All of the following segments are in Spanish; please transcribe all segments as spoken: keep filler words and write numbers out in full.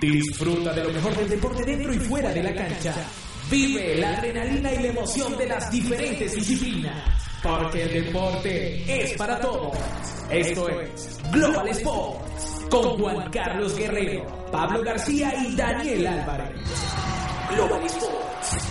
Disfruta de lo mejor del deporte dentro y fuera de la cancha. Vive la adrenalina y la emoción de las diferentes disciplinas, porque el deporte es para todos. Esto es Global Sports con Juan Carlos Guerrero, Pablo García y Daniel Álvarez. Global Sports.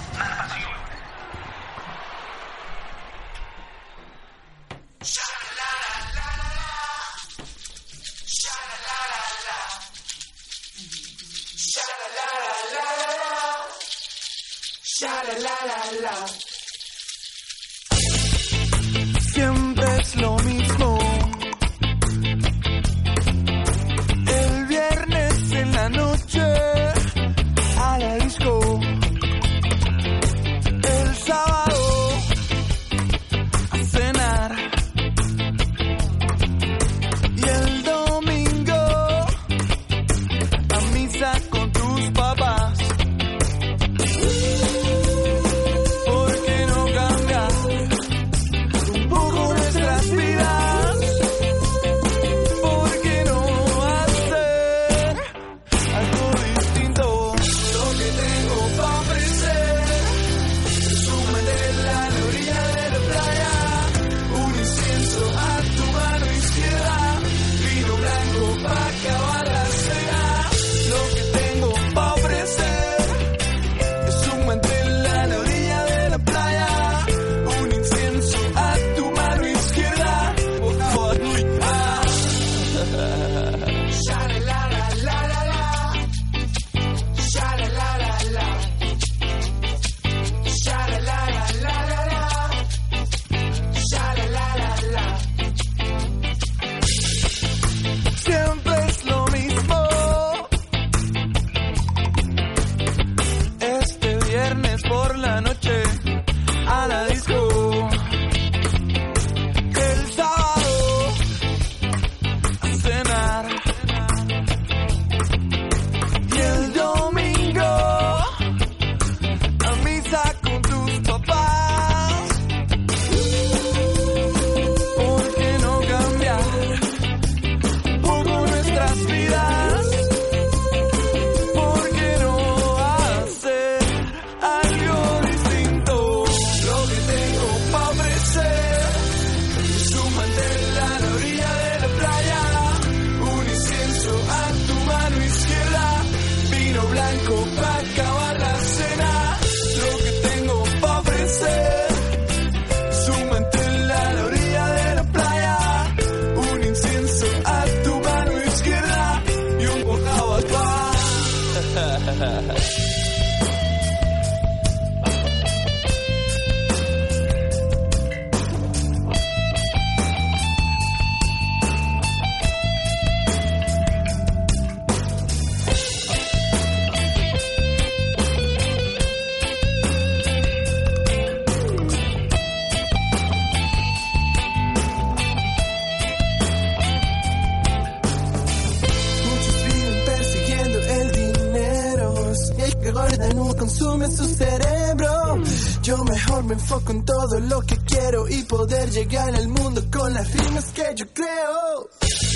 Llegar al mundo con las rimas que yo creo.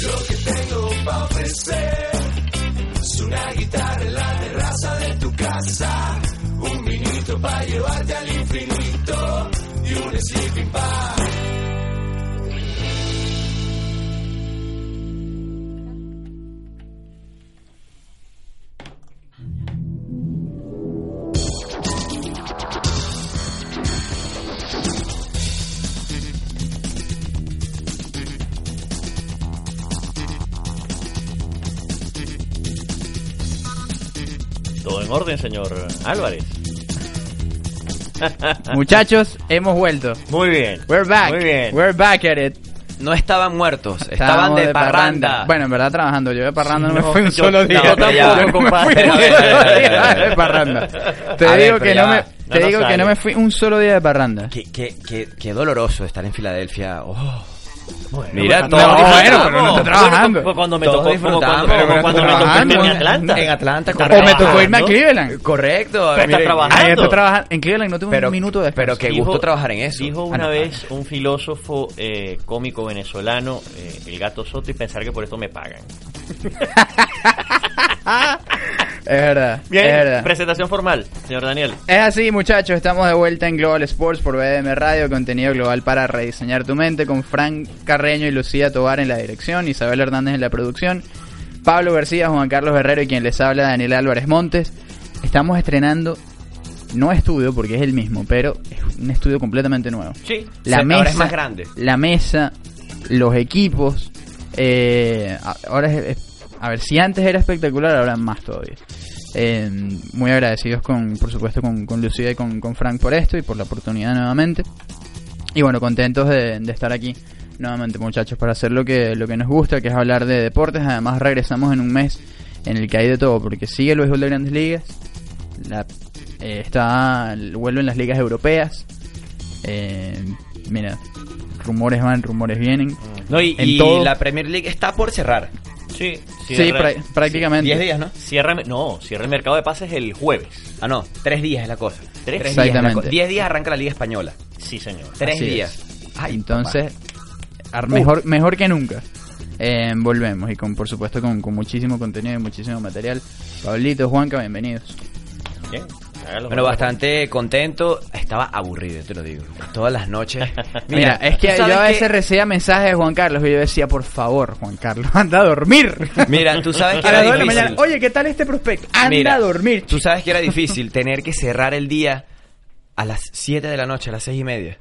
Lo que tengo para ofrecer es una guitarra en la terraza de tu casa, un vinito para llevarte al infinito y un sleeping orden, señor Álvarez. Muchachos, hemos vuelto. Muy bien. We're back. Muy bien. We're back at it. No estaban muertos, estaban de, de parranda. parranda. Bueno, en verdad trabajando. Yo de parranda no, no me fui un solo día. No, no, ya, no compadre, me fui un solo día de parranda. Te a digo ver, que no me, te no digo que no me fui un solo día de parranda. Qué, qué, qué, qué doloroso estar en Filadelfia. Oh. Bueno, mira, todo no, bueno, pero no está trabajando. Cuando me tocó como cuando, pero como cuando me tocó irme en Atlanta. En Atlanta, correcto. O me tocó irme a Cleveland. Correcto. Pero está trabajando. Está trabajando en Cleveland, no tuve pero, un minuto de pero qué dijo, gusto trabajar en eso. Dijo una ah, vez un filósofo eh, cómico venezolano, eh, el Gato Soto, y pensar que por esto me pagan. Es verdad. Bien, es verdad. Presentación formal, señor Daniel. Es así, muchachos, estamos de vuelta en Global Sports por B D M Radio, contenido global para rediseñar tu mente, con Frank Carreño y Lucía Tobar en la dirección, Isabel Hernández en la producción, Pablo García, Juan Carlos Guerrero y quien les habla, Daniel Álvarez Montes. Estamos estrenando, no estudio porque es el mismo, pero es un estudio completamente nuevo. Sí, la mesa, ahora es más grande. La mesa, los equipos, eh, ahora es, es a ver, si antes era espectacular, ahora más todavía. Eh, muy agradecidos, con por supuesto, con, con Lucía y con, con Frank por esto y por la oportunidad nuevamente. Y bueno, contentos de, de estar aquí nuevamente, muchachos, para hacer lo que, lo que nos gusta, que es hablar de deportes. Además, regresamos en un mes en el que hay de todo, porque sigue el béisbol de Grandes Ligas, la, eh, está el vuelvo en las ligas europeas. Eh, mira, rumores van, rumores vienen. No, y, y todo, la Premier League está por cerrar. Sí, cierra, sí, prácticamente. diez días, ¿no? Cierra, no, cierra el mercado de pases el jueves. Ah, no, tres días es la cosa. ¿Tres? Tres exactamente. diez días arranca la Liga Española. Sí, señor. Tres así días. Es. Ay, entonces, ar, mejor, mejor que nunca. Eh, volvemos y con, por supuesto, con, con muchísimo contenido y muchísimo material. Pablito, Juanca, bienvenidos. Bien. Bueno, bastante contento. Estaba aburrido, te lo digo. Todas las noches. Mira, es que yo a veces que... recibía mensajes de Juan Carlos y yo decía, por favor, Juan Carlos, anda a dormir. Mira, tú sabes que era difícil. Mañana, oye, ¿qué tal este prospecto? Anda Mira, a dormir. Tú sabes que era difícil tener que cerrar el día a las siete de la noche, a las seis y media.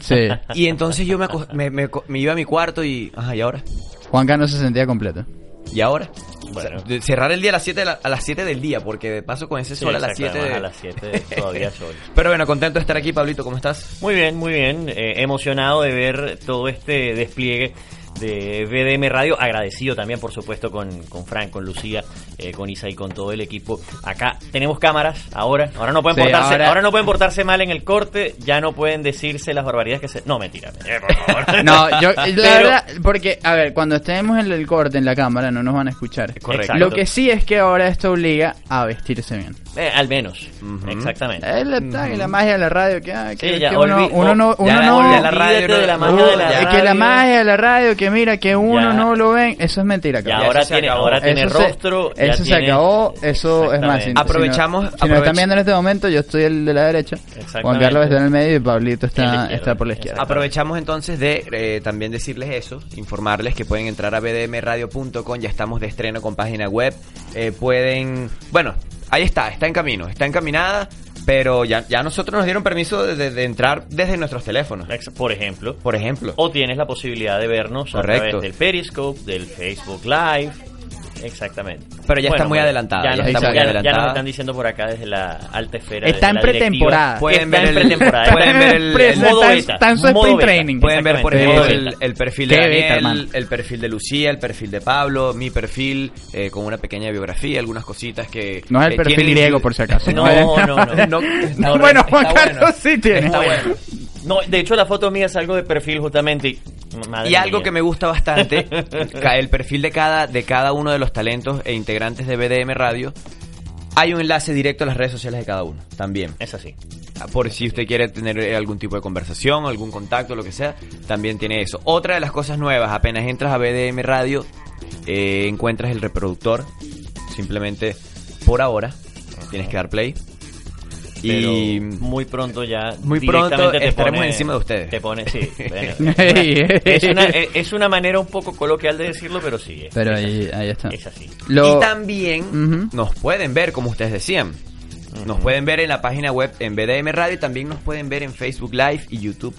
Sí. Y entonces yo me, me, me, me iba a mi cuarto y... Ajá, ¿y ahora? Juan Carlos se sentía completo. ¿Y ahora? Bueno. Cerrar el día a las siete, a las siete del día, porque de paso con ese sol sí, a las siete de... a las siete todavía sol. Pero bueno, contento de estar aquí, Pablito, ¿cómo estás? Muy bien, muy bien, eh, emocionado de ver todo este despliegue de B D M Radio, agradecido también, por supuesto, con, con Frank, con Lucía, eh, con Isa y con todo el equipo. Acá tenemos cámaras, ahora ahora no pueden sí, portarse ahora... ahora no pueden portarse mal en el corte, ya no pueden decirse las barbaridades que se... No, mentira, mentira por favor. No, yo, la Pero... verdad, porque, a ver, cuando estemos en el corte, en la cámara, no nos van a escuchar. Correcto. Lo que sí es que ahora esto obliga a vestirse bien. Eh, al menos, uh-huh. Exactamente. Es la, uh-huh. la magia de la radio, que, que, sí, ya, que uno, olvi- uno no... Uno ya, no, la radio, no de la magia uh, de la radio. Que la magia de la radio... Que mira, que uno ya. no lo ven, eso es mentira. Cabrón. Y ahora tiene, ahora tiene eso rostro. Se, eso tiene... se acabó, eso es más. Si, Aprovechamos. Si, no, si nos están viendo en este momento, yo estoy el de la derecha, Juan Carlos está en el medio y Pablito está, está por la izquierda. Aprovechamos entonces de eh, también decirles eso, informarles que pueden entrar a b d m radio punto com, ya estamos de estreno con página web. Eh, pueden, bueno, ahí está, está en camino, está encaminada. Pero ya ya nosotros nos dieron permiso de, de, de entrar desde nuestros teléfonos. Por ejemplo. Por ejemplo. O tienes la posibilidad de vernos Correcto. a través del Periscope, del Facebook Live. Exactamente. Pero ya bueno, está muy bueno, adelantada. Ya, ya, está muy ya, adelantada. Ya nos están diciendo por acá desde la alta esfera. Está en pretemporada. Pueden ver el pretemporada. Pueden ver el, el modo beta. Está en su sprint training. Pueden ver, por ejemplo, el, el perfil de Daniel, el perfil de Lucía, el perfil de Pablo, mi perfil, eh, con una pequeña biografía, algunas cositas que... No es el perfil tienen... griego, por si acaso. No, no, no. no, no, no bueno, Juan Carlos bueno. sí tiene. Está bueno. No, de hecho, la foto mía es algo de perfil justamente. Madre y algo mía. Que me gusta bastante, el perfil de cada de cada uno de los talentos e integrantes de B D M Radio, hay un enlace directo a las redes sociales de cada uno, también. Es así. Por si usted quiere tener algún tipo de conversación, algún contacto, lo que sea, también tiene eso. Otra de las cosas nuevas, apenas entras a B D M Radio, eh, encuentras el reproductor, simplemente por ahora, tienes que dar play. Pero y muy pronto ya muy pronto te estaremos pone, encima de ustedes te pone sí bueno, es, una, es una manera un poco coloquial de decirlo, pero sí es, pero es ahí, así, ahí está es así. Lo... y también uh-huh. nos pueden ver, como ustedes decían, uh-huh. nos pueden ver en la página web en B D M Radio, y también nos pueden ver en Facebook Live y YouTube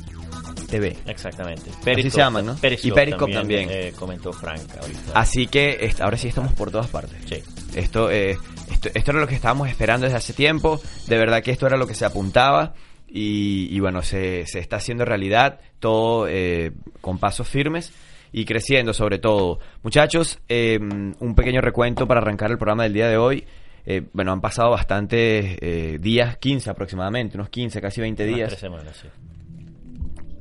T V. Exactamente. Periscope, así se llaman, ¿no? Periscope, y Periscope también, también. Eh, comentó Frank ahorita. Así que ahora sí estamos por todas partes. Sí. Esto, eh, esto, esto era lo que estábamos esperando desde hace tiempo. De verdad que esto era lo que se apuntaba. Y, y bueno, se, se está haciendo realidad. Todo eh, con pasos firmes y creciendo, sobre todo. Muchachos, eh, un pequeño recuento para arrancar el programa del día de hoy. Eh, bueno, han pasado bastantes eh, días, quince aproximadamente, unos quince, casi veinte días. Unas tres semanas, sí.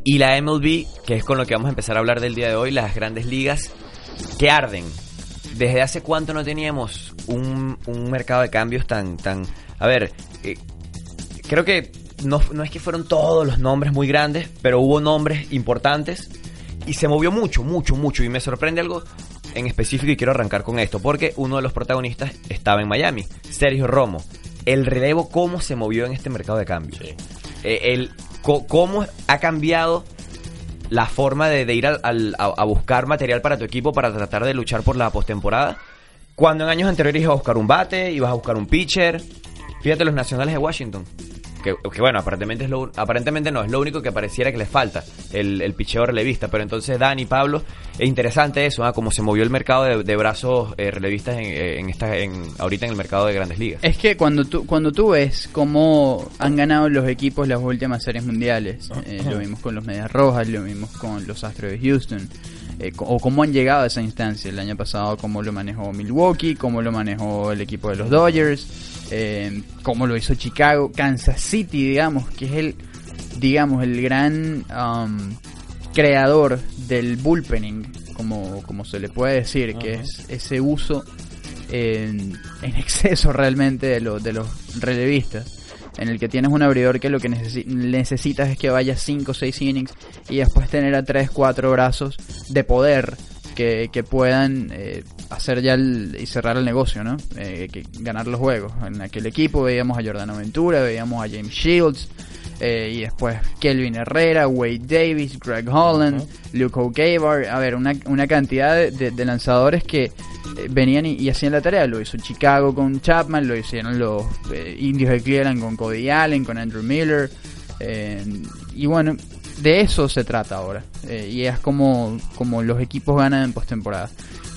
Y la M L B, que es con lo que vamos a empezar a hablar del día de hoy, las grandes ligas que arden. Desde hace cuánto no teníamos un, un mercado de cambios tan... tan a ver, eh, creo que no, no es que fueron todos los nombres muy grandes, pero hubo nombres importantes y se movió mucho, mucho, mucho. Y me sorprende algo en específico, y quiero arrancar con esto porque uno de los protagonistas estaba en Miami, Sergio Romo. El relevo, cómo se movió en este mercado de cambio. Sí. Eh, el, co- cómo ha cambiado la forma de, de ir al, al, a, a buscar material para tu equipo, para tratar de luchar por la postemporada, cuando en años anteriores ibas a buscar un bate, ibas a buscar un pitcher. Fíjate los Nacionales de Washington, que, que bueno, aparentemente es lo, aparentemente no, es lo único que pareciera que les falta, el, el picheo relevista. Pero entonces, Dani, Pablo, es interesante eso, ¿eh? Como se movió el mercado de, de brazos eh, relevistas en, en esta, en, ahorita en el mercado de Grandes Ligas. Es que cuando tú, cuando tú ves cómo han ganado los equipos las últimas series mundiales, eh, lo vimos con los Medias Rojas, lo vimos con los Astros de Houston, eh, o cómo han llegado a esa instancia el año pasado, cómo lo manejó Milwaukee, cómo lo manejó el equipo de los Dodgers, Eh, como lo hizo Chicago, Kansas City, digamos, que es el, digamos, el gran um, creador del bullpening, como, como se le puede decir, uh-huh. que es ese uso eh, en exceso realmente de, lo, de los relevistas, en el que tienes un abridor que lo que necesi- necesitas es que vaya cinco o seis innings y después tener a tres o cuatro brazos de poder que, que puedan eh, hacer ya el, y cerrar el negocio, ¿no? Eh, que, ganar los juegos. En aquel equipo veíamos a Yordano Ventura, veíamos a James Shields, eh, y después Kelvin Herrera, Wade Davis, Greg Holland, uh-huh. Luke O'Gavar. A ver, una, una cantidad de, de, de lanzadores que eh, venían y, y hacían la tarea. Lo hizo Chicago con Chapman, lo hicieron los eh, Indios de Cleveland con Cody Allen, con Andrew Miller, eh, y bueno, de eso se trata ahora, eh, y es como, como los equipos ganan en postemporada.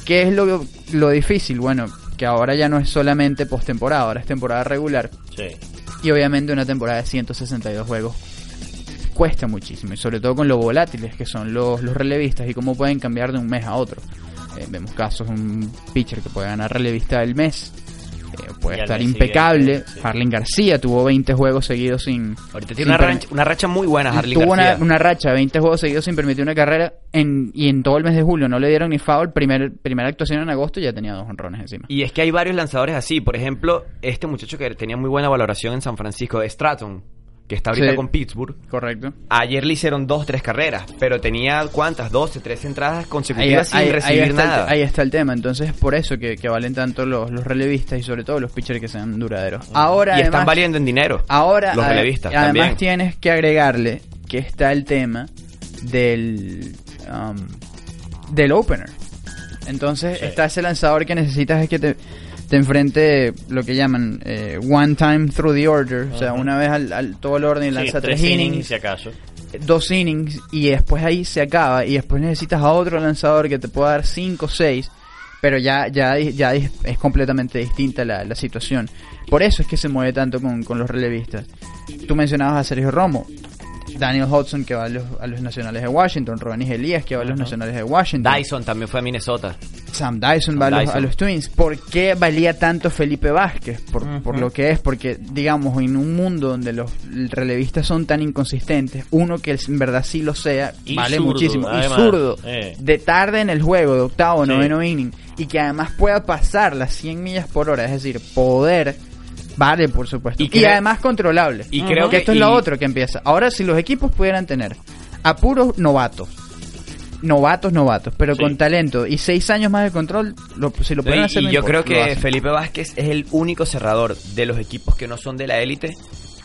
¿Qué es lo, lo difícil? Bueno, que ahora ya no es solamente postemporada, ahora es temporada regular. Sí. Y obviamente una temporada de ciento sesenta y dos juegos cuesta muchísimo, y sobre todo con lo volátiles que son los, los relevistas y cómo pueden cambiar de un mes a otro. Eh, vemos casos, un pitcher que puede ganar relevista del mes, Eh, puede estar impecable. Sí. Harling García tuvo veinte juegos seguidos sin... Ahorita tiene sin una, rancha, una racha muy buena Harling García. Tuvo una, una racha de veinte juegos seguidos sin permitir una carrera, en, y en todo el mes de julio no le dieron ni foul. Primer, primera actuación en agosto ya tenía dos honrones encima. Y es que hay varios lanzadores así. Por ejemplo, este muchacho que tenía muy buena valoración en San Francisco, de Stratton, que está ahorita sí. con Pittsburgh. Correcto. Ayer le hicieron dos, tres carreras, pero tenía, ¿cuántas? doce, tres entradas consecutivas ahí, sin ahí, recibir ahí nada. El, ahí está el tema. Entonces, por eso que, que valen tanto los, los relevistas, y sobre todo los pitchers que sean duraderos. Ahora, y además, están valiendo en dinero ahora, los relevistas. Además, también tienes que agregarle que está el tema del, um, del opener. Entonces, sí. está ese lanzador que necesitas es que te... te enfrente lo que llaman eh, one time through the order, uh-huh. o sea, una vez al, al todo el orden, lanza sí, tres, tres innings, innings si acaso. dos innings, y después ahí se acaba, y después necesitas a otro lanzador que te pueda dar cinco o seis, pero ya ya ya es completamente distinta la, la situación. Por eso es que se mueve tanto con, con los relevistas. Tú mencionabas a Sergio Romo, Daniel Hudson, que va a los, a los Nacionales de Washington, Robanis Elías, que va a los uh-huh. Nacionales de Washington, Dyson también fue a Minnesota, Sam Dyson Sam va Dyson. A, los, a los Twins. ¿Por qué valía tanto Felipe Vázquez? Por, uh-huh. por lo que es, porque digamos, en un mundo donde los relevistas son tan inconsistentes, uno que en verdad sí lo sea, y vale zurdo, muchísimo, además, y zurdo, eh. de tarde en el juego, de octavo, sí. noveno inning, y que además pueda pasar las cien millas por hora, es decir, poder... Vale, por supuesto. Y, creo, y además controlable. Y creo que esto es y, lo otro que empieza. Ahora, si los equipos pudieran tener a puros novatos, novatos, novatos, pero sí. con talento y seis años más de control, lo, si lo pueden sí, hacer. Y yo creo que Felipe Vázquez es el único cerrador de los equipos que no son de la élite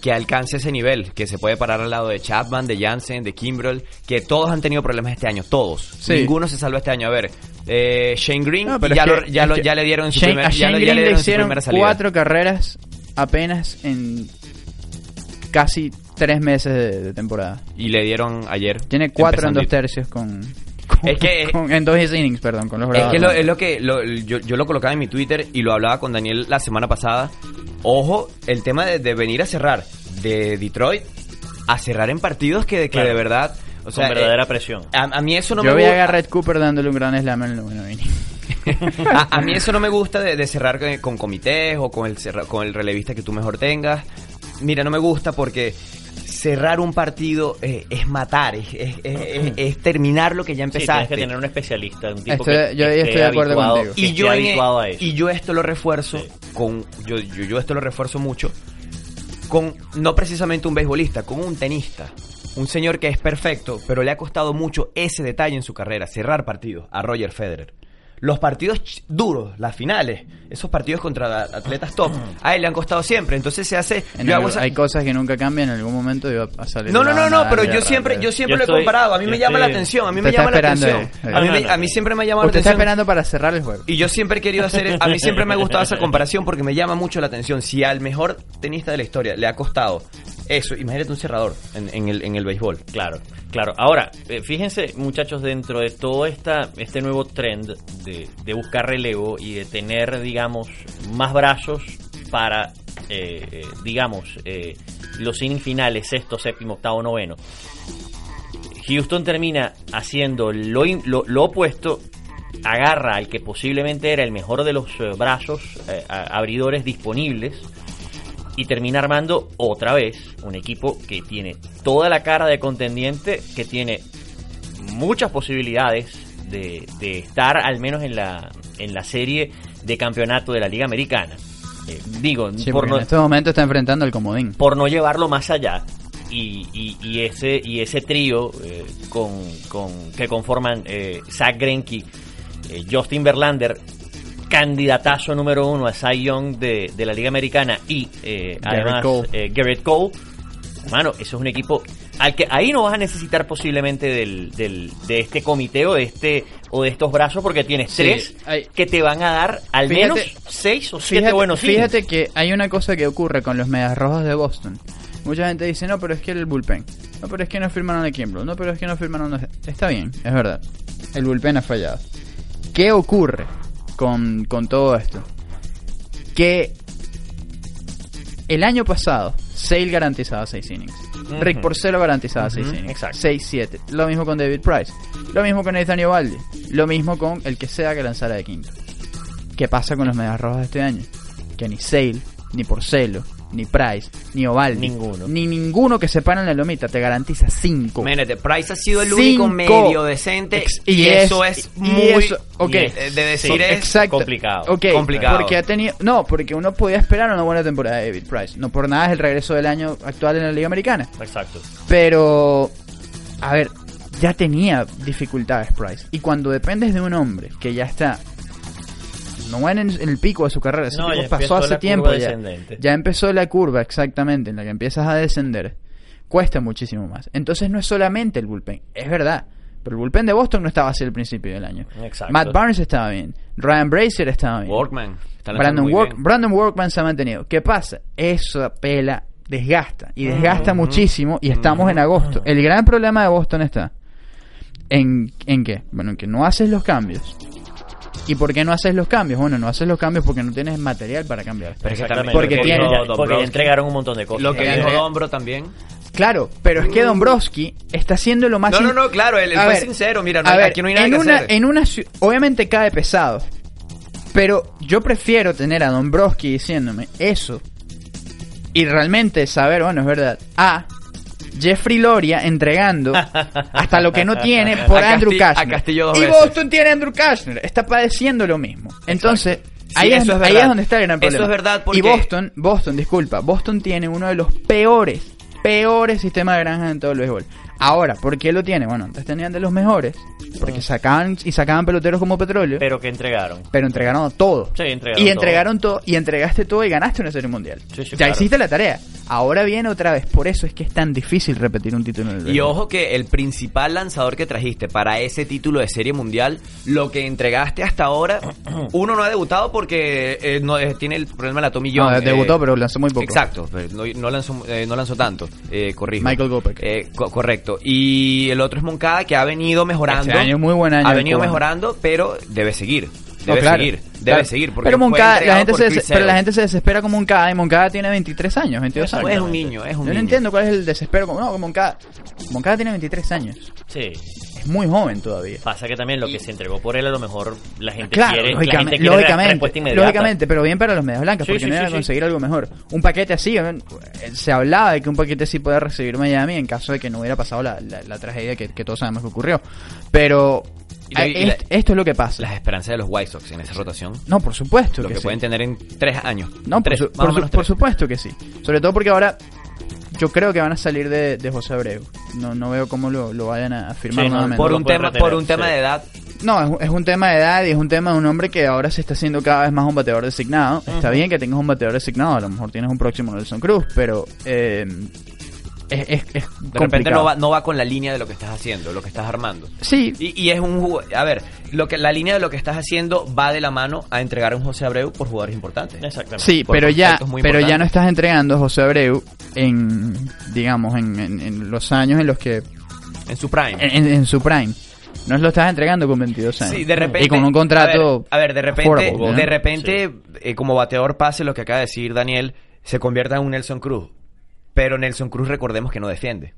que alcance ese nivel, que se puede parar al lado de Chapman, de Jansen, de Kimbrel, que todos han tenido problemas este año, todos. Sí. Ninguno se salvó este año. A ver, eh, Shane Green, no, ya, lo, que, ya, lo, ya le dieron su, Shane, primer, ya Green ya le dieron le su primera salida. Cuatro carreras apenas en casi tres meses de, de temporada. Y le dieron ayer. Tiene cuatro en dos tercios con... con, es que, con en dos innings, perdón, con los bravos. Es que lo, es lo que lo, yo, yo lo colocaba en mi Twitter y lo hablaba con Daniel la semana pasada. Ojo, el tema de, de venir a cerrar de Detroit a cerrar en partidos que, que claro. de verdad... O con sea, verdadera eh, presión. A, a mí eso no yo me gusta. Yo voy a Garrett Cooper dándole un gran slam en el noveno inning. a, a mí eso no me gusta de, de cerrar con, con comités o con el, con el relevista que tú mejor tengas. Mira, no me gusta porque cerrar un partido es, es matar, es, es, es, es terminar lo que ya empezaste. Sí, tienes que tener un especialista, un tipo esto, que, yo que estoy de acuerdo contigo. Y yo, en, a eso. y yo esto lo refuerzo sí. con yo, yo yo esto lo refuerzo mucho con no precisamente un beisbolista, con un tenista. Un señor que es perfecto, pero le ha costado mucho ese detalle en su carrera, cerrar partidos, a Roger Federer. los partidos duros, las finales, esos partidos contra atletas top, a él le han costado siempre, entonces se hace en yo el, hago, hay cosas que nunca cambian, en algún momento iba a salir no no no no pero yo siempre yo siempre yo lo estoy, he comparado, a mí me estoy, llama la atención, a mí me llama la atención, él, a mí, me, a mí siempre me ha llamado la atención. Usted está esperando para cerrar el juego. Y yo siempre he querido hacer, a mí siempre me ha gustado esa comparación porque me llama mucho la atención. Si al mejor tenista de la historia le ha costado eso, imagínate un cerrador en, en el en el béisbol. Claro, claro. Ahora, eh, fíjense, muchachos, dentro de todo esta este nuevo trend de, de buscar relevo y de tener, digamos, más brazos para, eh, eh, digamos, eh, los innings finales, sexto, séptimo, octavo, noveno. Houston termina haciendo lo, in, lo, lo opuesto, agarra al que posiblemente era el mejor de los eh, brazos eh, abridores disponibles, y termina armando otra vez un equipo que tiene toda la cara de contendiente, que tiene muchas posibilidades de, de estar al menos en la en la serie de campeonato de la Liga Americana. Eh, digo, sí, por no, en este momento está enfrentando el comodín. Por no llevarlo más allá. Y, y, y ese y ese trío eh, con, con que conforman eh, Zach Greinke, eh, Justin Verlander, candidatazo número uno a Cy Young de, de la Liga Americana, y eh, además Cole. Eh, Garrett Cole, mano, eso es un equipo al que ahí no vas a necesitar posiblemente del, del de este comité o de este o de estos brazos, porque tienes sí, tres hay, que te van a dar al fíjate, menos seis o siete fíjate, buenos fíjate fines. Que hay una cosa que ocurre con los Medias Rojas de Boston. Mucha gente dice, no, pero es que el bullpen, no, pero es que no firmaron a Kimbrel, no, pero es que no firmaron a... Está bien, es verdad, el bullpen ha fallado. ¿Qué ocurre Con, con todo esto? Que el año pasado Sale garantizaba seis innings, uh-huh. Rick Porcello garantizaba seis uh-huh. innings, seis siete. Lo mismo con David Price, lo mismo con Nathan Eovaldi, lo mismo con el que sea que lanzara de quinto. ¿Qué pasa con los Medias Rojas este año? Que ni Sale, ni Porcello, ni Price, ni Eovaldi, ninguno. Ni ninguno que se para en la lomita te garantiza cinco. Mérete, Price ha sido el cinco. Único medio decente. Ex- y, y es, eso es y muy eso, okay. de, de decir sí, es complicado. Okay, complicado. Porque ha tenido, no, porque uno podía esperar una buena temporada de David Price. No por nada es el regreso del año actual en la Liga Americana. Exacto. Pero, a ver, ya tenía dificultades Price. Y cuando dependes de un hombre que ya está... no van en el pico de su carrera, ese no, tipo pasó hace tiempo ya. Ya empezó la curva, exactamente, en la que empiezas a descender. Cuesta muchísimo más. Entonces no es solamente el bullpen, es verdad, pero el bullpen de Boston no estaba así al principio del año. Exacto. Matt Barnes estaba bien, Ryan Brazier estaba bien, Workman, Brandon, Work, bien. Brandon Workman se ha mantenido. ¿Qué pasa? Eso pela, desgasta y desgasta mm, muchísimo y mm, estamos mm, en agosto. Mm. El gran problema de Boston está en en qué? Bueno, en que no haces los cambios. ¿Y por qué no haces los cambios? Bueno, no haces los cambios porque no tienes material para cambiar. Pero exactamente, porque, porque, tiene, no, porque le entregaron un montón de cosas. Lo que eh, dijo Dombro también. Claro, pero es que Dombrowski está haciendo lo más... No, in... no, no, claro, él, él fue ver, sincero. Mira, no, ver, aquí no hay nada en que una, hacer. En una, obviamente cae pesado, pero yo prefiero tener a Dombrowski diciéndome eso y realmente saber, bueno, es verdad, a... Jeffrey Loria entregando hasta lo que no tiene por a Andrew Cashner. Y Boston veces. Tiene a Andrew Cashner. Está padeciendo lo mismo. Entonces, sí, ahí, es, es ahí es donde está el gran problema. Eso es verdad porque... Y Boston, Boston, disculpa, Boston tiene uno de los peores, peores sistemas de granjas en todo el béisbol. Ahora, ¿por qué lo tiene? Bueno, antes tenían de los mejores, porque sacaban y sacaban peloteros como petróleo. Pero que entregaron. Pero entregaron todo. Sí, entregaron Y entregaron todo. todo y entregaste todo y ganaste una serie mundial. Sí, sí, ya claro. Hiciste la tarea. Ahora viene otra vez. Por eso es que es tan difícil repetir un título en el Y ojo que el principal lanzador que trajiste para ese título de serie mundial, lo que entregaste hasta ahora, uno no ha debutado porque eh, no eh, tiene el problema de la Tommy John. No, debutó, eh, pero lanzó muy poco. Exacto. No, no, lanzó, eh, no lanzó tanto. Eh, corrijo. Michael Kopech. Eh, co- correcto. Y el otro es Moncada, que ha venido mejorando. Este año es muy buen año. Ha venido mejorando, pero debe seguir. Debe no, claro, seguir. Debe claro. seguir. Porque pero, Moncada, la gente por se des- pero la gente se desespera con Moncada, y Moncada tiene veintitrés años, veintidós años. Es un niño, es un Yo niño. Yo no entiendo cuál es el desespero. No, Moncada. Moncada tiene veintitrés años. Sí. Es muy joven todavía. Pasa que también lo que y... se entregó por él, a lo mejor la gente claro, quiere, lógicamente, la gente quiere respuesta inmediata. Lógicamente, pero bien para los Medias Blancas, sí, porque sí, no iban sí, a conseguir sí. algo mejor. Un paquete así, se hablaba de que un paquete así podía recibir Miami en caso de que no hubiera pasado la, la, la tragedia que, que todos sabemos que ocurrió. Pero... La, la, esto es lo que pasa. Las esperanzas de los White Sox en esa rotación. No, por supuesto. Lo que, que sí. pueden tener en tres años. No, tres, por, su, por, su, tres. por supuesto que sí. Sobre todo porque ahora yo creo que van a salir de, de José Abreu. No, no veo cómo lo, lo vayan a firmar sí, nuevamente. Por un tema, por un tema sí. de edad. No, es, es un tema de edad y es un tema de un hombre que ahora se está haciendo cada vez más un bateador designado. Uh-huh. Está bien que tengas un bateador designado, a lo mejor tienes un próximo Nelson Cruz, pero eh, es, es, es de repente no va, no va con la línea de lo que estás haciendo, lo que estás armando. Sí. Y, y es un... A ver, lo que la línea de lo que estás haciendo va de la mano a entregar a un José Abreu por jugadores importantes. Exactamente. Sí, por pero ya pero ya no estás entregando a José Abreu en, digamos, en, en, en los años en los que... En su prime. En, en su prime. No lo estás entregando con veintidós años. Sí, de repente, y con un contrato... A ver, a ver de repente, ¿no? de repente sí. eh, como bateador pase lo que acaba de decir Daniel, se convierta en un Nelson Cruz. Pero Nelson Cruz, recordemos que no defiende.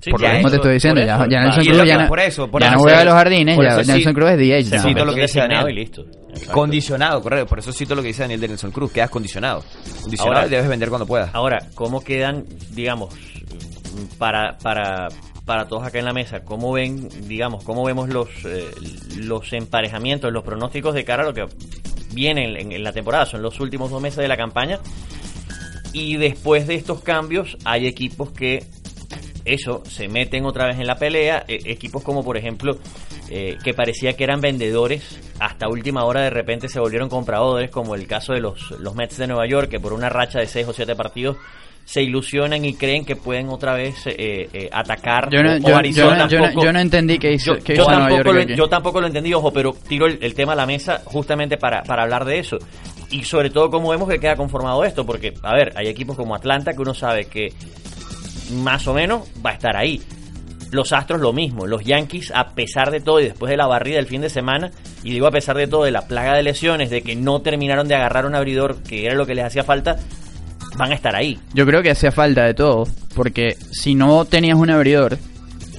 Sí, por lo mismo te estoy diciendo, ya, ya Nelson Cruz ya, por eso, por ya eso, no juega a los jardines, ya eso, Nelson sí. Cruz es D H. Se cito lo que dice Daniel. Y listo. Condicionado, correcto. Por eso cito lo que dice Daniel de Nelson Cruz, quedas condicionado. Condicionado ahora, y debes vender cuando puedas. Ahora, ¿cómo quedan, digamos, para... para para todos acá en la mesa, cómo ven, digamos, cómo vemos los eh, los emparejamientos, los pronósticos de cara a lo que viene en, en la temporada? Son los últimos dos meses de la campaña y después de estos cambios hay equipos que eso, se meten otra vez en la pelea, eh, equipos como por ejemplo eh, que parecía que eran vendedores hasta última hora de repente se volvieron compradores, como el caso de los, los Mets de Nueva York, que por una racha de seis o siete partidos se ilusionan y creen que pueden otra vez eh, eh, atacar. Yo no, o, yo, Arizona yo, no, yo, no, yo no entendí que hizo, yo, que hizo yo Nueva York. Lo, yo tampoco lo entendí, ojo, pero tiro el, el tema a la mesa justamente para, para hablar de eso. Y sobre todo cómo vemos que queda conformado esto, porque, a ver, hay equipos como Atlanta que uno sabe que más o menos va a estar ahí. Los Astros lo mismo, los Yankees a pesar de todo y después de la barrida del fin de semana, y digo a pesar de todo de la plaga de lesiones, de que no terminaron de agarrar un abridor que era lo que les hacía falta, van a estar ahí. Yo creo que hacía falta de todo, porque si no tenías un abridor,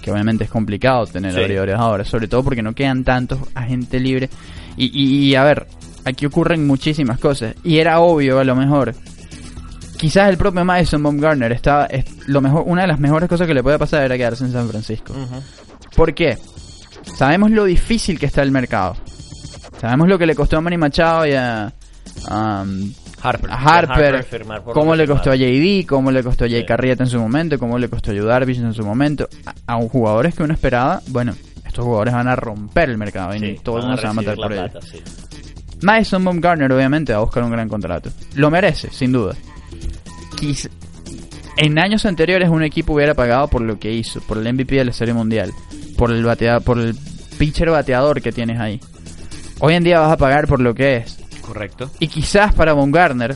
que obviamente es complicado tener sí. abridores ahora, sobre todo porque no quedan tantos agentes libres, y, y, y a ver, aquí ocurren muchísimas cosas, y era obvio a lo mejor, quizás el propio Madison Bumgarner estaba, es, lo mejor, una de las mejores cosas que le puede pasar era quedarse en San Francisco. Uh-huh. ¿Por qué? Sabemos lo difícil que está el mercado, sabemos lo que le costó a Manny Machado y a... Um, Harper, a Harper, Harper cómo le costó a J D, cómo le costó a Jay sí. Carrieta en su momento, cómo le costó a Darvish en su momento, a, a jugadores que uno esperaba, bueno, estos jugadores van a romper el mercado sí, y todo el mundo se va a matar por ellos. Sí. Madison Bumgarner obviamente va a buscar un gran contrato, lo merece, sin duda. Quis, en años anteriores un equipo hubiera pagado por lo que hizo, por el M V P de la Serie Mundial, por el bateador, por el pitcher bateador que tienes ahí. Hoy en día vas a pagar por lo que es. Correcto. Y quizás para Bumgarner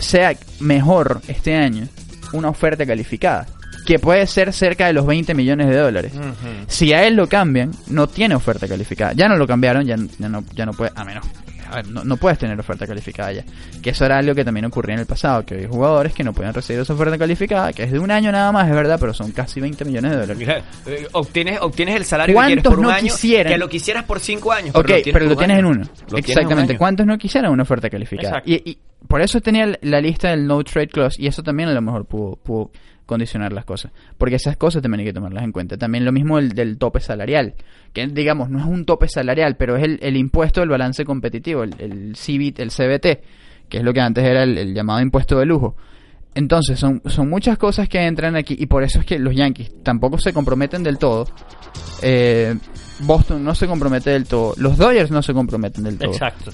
sea mejor este año una oferta calificada, que puede ser cerca de los veinte millones de dólares. Uh-huh. Si a él lo cambian, no tiene oferta calificada. Ya no lo cambiaron, ya, ya no ya no puede, a menos, a ver, no, no puedes tener oferta calificada ya. Que eso era algo que también ocurría en el pasado, que hay jugadores que no pueden recibir esa oferta calificada, que es de un año nada más, es verdad, pero son casi veinte millones de dólares. Mira, eh, obtienes, obtienes el salario que quieres por no un año, quisieran? Que lo quisieras por cinco años. Ok, pero lo tienes, pero lo tienes en uno. Exactamente, un ¿cuántos no quisieran una oferta calificada? Y, y por eso tenía la lista del no trade clause, y eso también a lo mejor pudo, pudo condicionar las cosas, porque esas cosas también hay que tomarlas en cuenta. También lo mismo el, del tope salarial, que digamos no es un tope salarial, pero es el, el impuesto del balance competitivo, el, el C B T, el C B T, que es lo que antes era el, el llamado impuesto de lujo. Entonces son, son muchas cosas que entran aquí, y por eso es que los Yankees tampoco se comprometen del todo, eh, Boston no se compromete del todo, los Dodgers no se comprometen del todo. Exacto.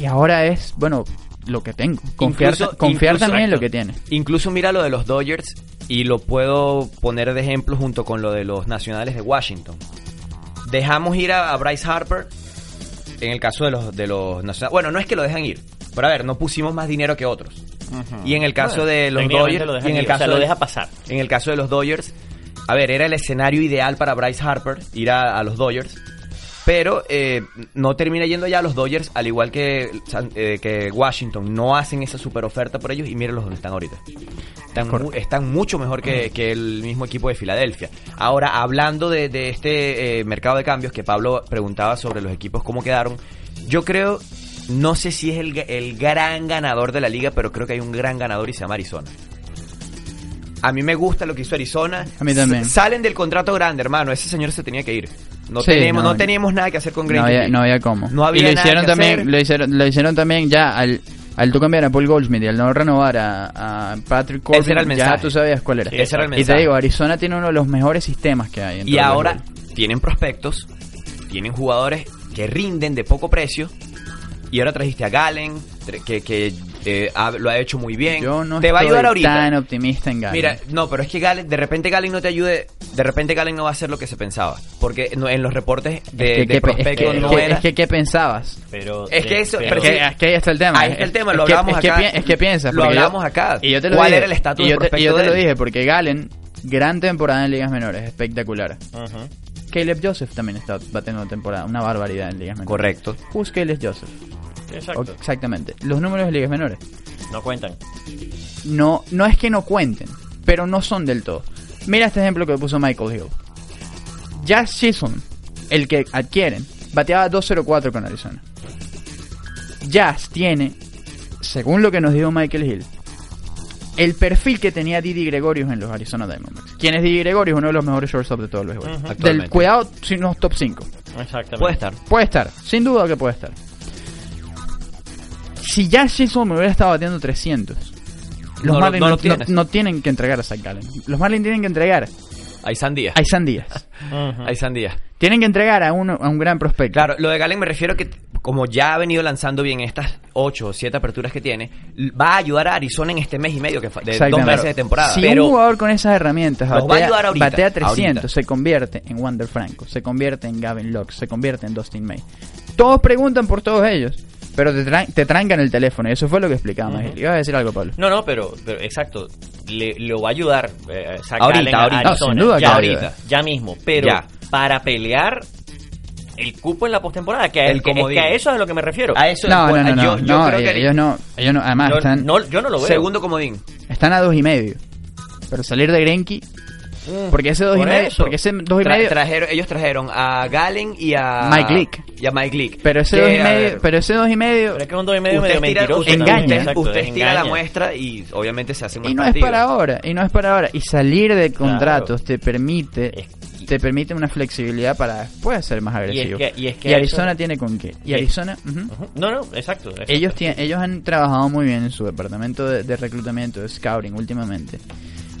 Y ahora es, bueno, lo que tengo, confiar, incluso, confiar incluso, también en lo que tiene. Incluso mira lo de los Dodgers, y lo puedo poner de ejemplo junto con lo de los Nacionales de Washington. Dejamos ir a, a Bryce Harper en el caso de los de los Nacionales. Bueno, no es que lo dejan ir, pero a ver, no pusimos más dinero que otros. Uh-huh. Y en el caso bueno, de los Dodgers, lo y en el caso o sea, de, lo deja pasar. En el caso de los Dodgers, a ver, era el escenario ideal para Bryce Harper ir a, a los Dodgers. Pero eh, no termina yendo ya a los Dodgers, al igual que, eh, que Washington. No hacen esa super oferta por ellos, y mírenlos donde están ahorita. Están, mu- están mucho mejor que, que el mismo equipo de Filadelfia. Ahora, hablando de, de este eh, mercado de cambios, que Pablo preguntaba sobre los equipos, cómo quedaron. Yo creo, no sé si es el, el gran ganador de la liga, pero creo que hay un gran ganador y se llama Arizona. A mí me gusta lo que hizo Arizona. A mí también. S- salen del contrato grande, hermano. Ese señor se tenía que ir. No, sí, teníamos, no, no teníamos nada que hacer con Greinke. No había, no había cómo. No había y lo hicieron nada que también, hacer. Lo hicieron, lo hicieron también ya al, al tú cambiar a Paul Goldschmidt y al no renovar a, a Patrick Corbin. Ese era el mensaje. Ya tú sabías cuál era. Sí, ese era el mensaje. Y te digo, Arizona tiene uno de los mejores sistemas que hay. En y ahora tienen prospectos tienen jugadores que rinden de poco precio. Y ahora trajiste a Gallen, que, que eh, ha, lo ha hecho muy bien. Yo no te va a ayudar ahorita. Tan optimista en Gallen. Mira, no, pero es que Gallen, de repente Gallen no te ayude, de repente Gallen no va a hacer lo que se pensaba, porque no, en los reportes de, es que, de prospecto es que, no es que, era. Es que qué pensabas. Pero es que eso, pero, pero, es, que, es que ahí está el tema. Ahí está el tema. Lo hablamos acá. Es que piensas. Lo hablamos acá. ¿Cuál era el estatus de prospecto? Y yo te lo dije porque Gallen, gran temporada en ligas menores, espectacular. Ajá. Uh-huh. Caleb Joseph también está batiendo temporada, una barbaridad en ligas menores. Correcto. Who's Caleb Joseph? Exacto. O, exactamente. Los números de ligas menores no cuentan. No, no es que no cuenten, pero no son del todo. Mira este ejemplo que puso Michael Hill. Jazz Chisholm, el que adquieren, bateaba dos cero cuatro con Arizona. Jazz tiene, según lo que nos dijo Michael Hill, el perfil que tenía Didi Gregorius en los Arizona Diamondbacks. ¿Quién es Didi Gregorius? Uno de los mejores shortstop de todo el béisbol. Uh-huh. Del cuidado, si no, top cinco. Exactamente. Puede estar. Puede estar. Sin duda que puede estar. Si ya Jason me hubiera estado batiendo trescientos, los no, Marlins no, no, no, no, no tienen que entregar a Zac Gallen. Los Marlins tienen que entregar a Isan Díaz. A Isan Díaz. Uh-huh. A Isan Díaz. Tienen que entregar a, uno, a un gran prospecto. Claro, lo de Gallen me refiero que, como ya ha venido lanzando bien estas ocho o siete aperturas que tiene, va a ayudar a Arizona en este mes y medio, que de dos meses de temporada. Si pero un jugador con esas herramientas batea, va a ayudar ahorita, batea trescientos, ahorita, se convierte en Wander Franco, se convierte en Gavin Lux, se convierte en Dustin May. Todos preguntan por todos ellos, pero te, tra- te trancan el teléfono. Y eso fue lo que explicaba. Uh-huh. ¿Ibas a decir algo, Pablo? No, no, pero, pero exacto. Le, lo va a ayudar eh, ahorita, ahorita. No, sin duda ya, ahorita, ya mismo. Pero ya, para pelear el cupo en la postemporada, que, el, que, es que a eso es a lo que me refiero. A eso no, es, no, no, yo, no, yo no, creo que ellos no, ellos no, además yo, están, no, yo no lo veo. Segundo comodín. Están a dos y medio. Pero salir de Greinke, mm, porque ese dos por y medio, porque ese dos y Tra, medio trajeron, ellos trajeron a Gallen y a Mike Leake. Y a Mike Leake. Pero ese que, dos y medio, pero ese dos y medio, pero es que un dos y medio medio mentiroso, engaña. Exacto, usted tira la muestra y obviamente se hace un y no partido. Es para ahora, y no es para ahora, y salir de contratos, claro, te permite es, te permite una flexibilidad para después ser más agresivo. Y, es que, y, es que y Arizona eso, tiene con qué. Y Arizona... Uh-huh. No, no, exacto. exacto. Ellos, tienen, ellos han trabajado muy bien en su departamento de, de reclutamiento, de scouting últimamente.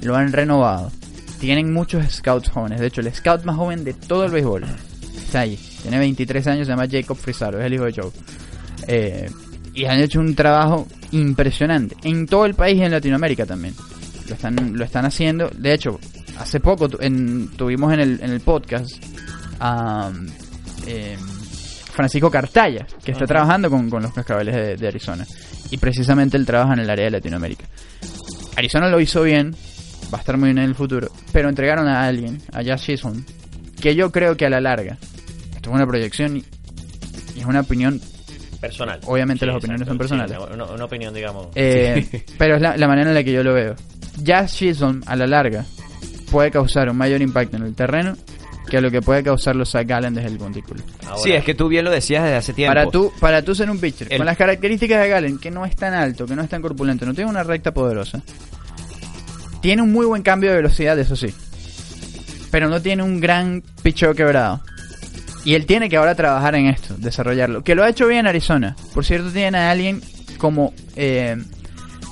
Lo han renovado. Tienen muchos scouts jóvenes. De hecho, el scout más joven de todo el béisbol está ahí. Tiene veintitrés años, se llama Jacob Frisaro, es el hijo de Joe. Eh, y han hecho un trabajo impresionante en todo el país y en Latinoamérica también. Lo están, lo están haciendo. De hecho... Hace poco en, tuvimos en el, en el podcast a um, eh, Francisco Cartaya, que está, uh-huh, trabajando con, con los cascabeles de, de Arizona. Y precisamente él trabaja en el área de Latinoamérica. Arizona lo hizo bien, va a estar muy bien en el futuro. Pero entregaron a alguien, a Jazz Chisholm, que yo creo que a la larga, esto es una proyección y, y es una opinión personal. Obviamente sí, las opiniones, exacto, son personales. Sí, una, una opinión, digamos. Eh, sí. Pero es la, la manera en la que yo lo veo. Jazz Chisholm a la larga puede causar un mayor impacto en el terreno que lo que puede causar los Zac Gallen desde el montículo. Ahora, sí, es que tú bien lo decías desde hace tiempo. Para tú, para tú ser un pitcher, el, con las características de Gallen, que no es tan alto, que no es tan corpulento, no tiene una recta poderosa, tiene un muy buen cambio de velocidad, eso sí, pero no tiene un gran picheo quebrado. Y él tiene que ahora trabajar en esto, desarrollarlo, que lo ha hecho bien Arizona. Por cierto, tienen a alguien como... Eh,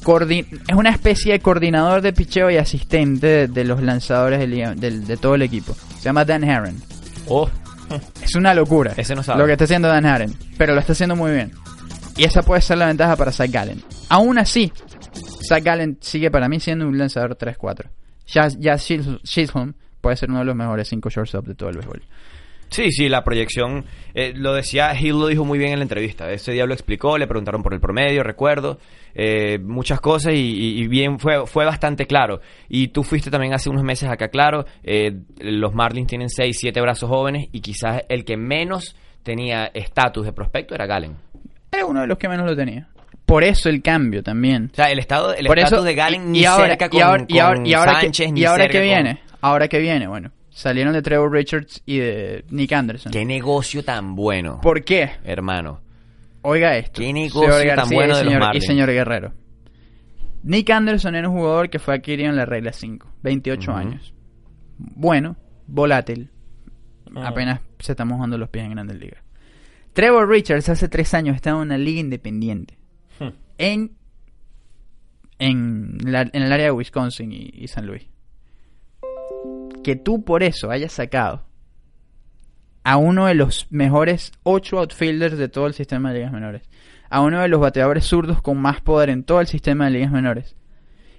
Coordin- es una especie de coordinador de picheo y asistente de, de los lanzadores del, del, de todo el equipo. Se llama Dan Herron. Oh. Es una locura. Ese no sabe lo que está haciendo Dan Herron, pero lo está haciendo muy bien. Y esa puede ser la ventaja para Zac Gallen. Aún así, Zac Gallen sigue para mí siendo un lanzador tres cuatro. Jazz, Jazz Chisholm puede ser uno de los mejores cinco shortstop de todo el béisbol. Sí, sí, la proyección, eh, lo decía, Hill lo dijo muy bien en la entrevista, ese día lo explicó, le preguntaron por el promedio, recuerdo, eh, muchas cosas y, y, y bien, fue fue bastante claro. Y tú fuiste también hace unos meses acá, claro, eh, los Marlins tienen seis, siete brazos jóvenes y quizás el que menos tenía estatus de prospecto era Gallen. Era uno de los que menos lo tenía. Por eso el cambio también. O sea, el estado, el estatus de Gallen ni cerca con Sánchez, ni cerca. ¿Y ahora qué viene? Ahora que viene, bueno. Salieron de Trevor Richards y de Nick Anderson. ¡Qué negocio tan bueno! ¿Por qué? Hermano. Oiga esto. ¡Qué negocio García tan bueno de señor, los Marlins! Y señor Guerrero. Nick Anderson era un jugador que fue adquirido en la regla cinco. veintiocho uh-huh. años. Bueno, volátil. Uh-huh. Apenas se está mojando los pies en Grandes Ligas. Trevor Richards hace tres años estaba en una liga independiente. Uh-huh. En, en, la, en el área de Wisconsin y, y San Luis. Que tú por eso hayas sacado a uno de los mejores ocho outfielders de todo el sistema de ligas menores, a uno de los bateadores zurdos con más poder en todo el sistema de ligas menores,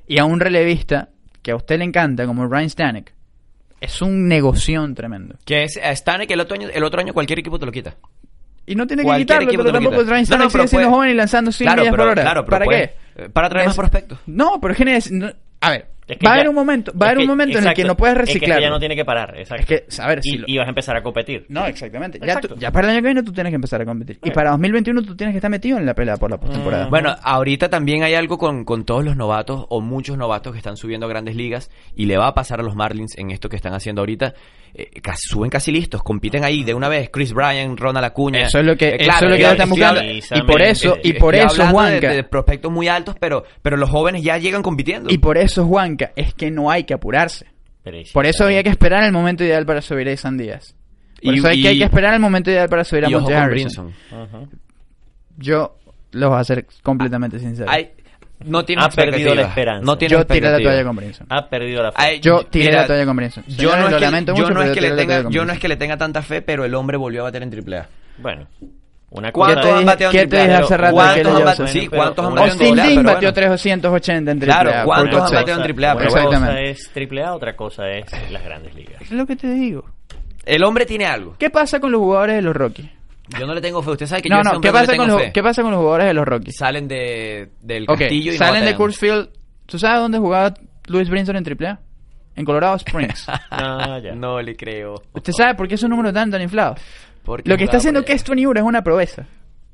y a un relevista que a usted le encanta como Ryan Stanek. Es un negoción tremendo. Que es Stanek el otro año, el otro año cualquier equipo te lo quita. Y no tiene que quitarlo, pero tampoco Ryan Stanek no, no, sigue siendo puede... joven y lanzando cien millas por hora. Claro, ¿para puede... qué? Para traer es... más prospectos. No, pero es no... A ver, es que va a haber un momento, va a haber que, un momento exacto, en el que no puedes reciclar. Es que ya no tiene que parar, exacto. Es que, a ver, y, si lo... y vas a empezar a competir. No, exactamente. Ya, tú, ya para el año que viene tú tienes que empezar a competir. Okay. Y para dos mil veintiuno tú tienes que estar metido en la pelea por la postemporada. Mm. Bueno, ahorita también hay algo con, con todos los novatos o muchos novatos que están subiendo a grandes ligas, y le va a pasar a los Marlins en esto que están haciendo ahorita. Eh, casi, suben casi listos, compiten ahí de una vez. Chris Bryant, Ronald Acuña. Eso es lo que, eh, claro, eso es lo que ellos están buscando. Y, y por eso, y por eso, Juanca. De, de prospectos muy altos, pero, pero los jóvenes ya llegan compitiendo. Y por eso, Juanca, es que no hay que apurarse. Por eso había que esperar el momento ideal para subir a Isan Díaz. Por y, eso es y, que hay que esperar el momento ideal para subir a Monte Harrison. Uh-huh. Yo los voy a ser completamente sincero. Hay, no tiene ha perdido la esperanza. No tiene yo tiré la toalla con Brinson. Ha perdido la fe. Yo tiré mira, la toalla con Brinson. Yo no, es que, mucho, yo, no es que le tenga, yo no es que le tenga tanta fe, pero el hombre volvió a bater en triple A. Bueno. Una ¿Cuántos han bateado en triple A? ¿Cuántos han bateado? Sí, ¿cuántos han bateado en triple A? Austin Lin bateó trescientos ochenta en triple A. Claro, ¿cuántos han bateado en triple A? Una cosa es triple A, otra cosa es las grandes ligas. Es lo que te digo. El hombre tiene algo. ¿Qué pasa con los jugadores de los Rockies? Yo no le tengo fe. Usted sabe que no, yo no, ¿qué pasa, no con los, ¿qué pasa con los jugadores de los Rockies? Salen de, del okay, castillo y salen no de Coors Field. ¿Tú sabes dónde jugaba Louis Brinson en triple A? En Colorado Springs. no, ya. no le creo. ¿Usted sabe por qué esos números están tan inflados? Porque Lo que está haciendo que es veintiuno es una proeza.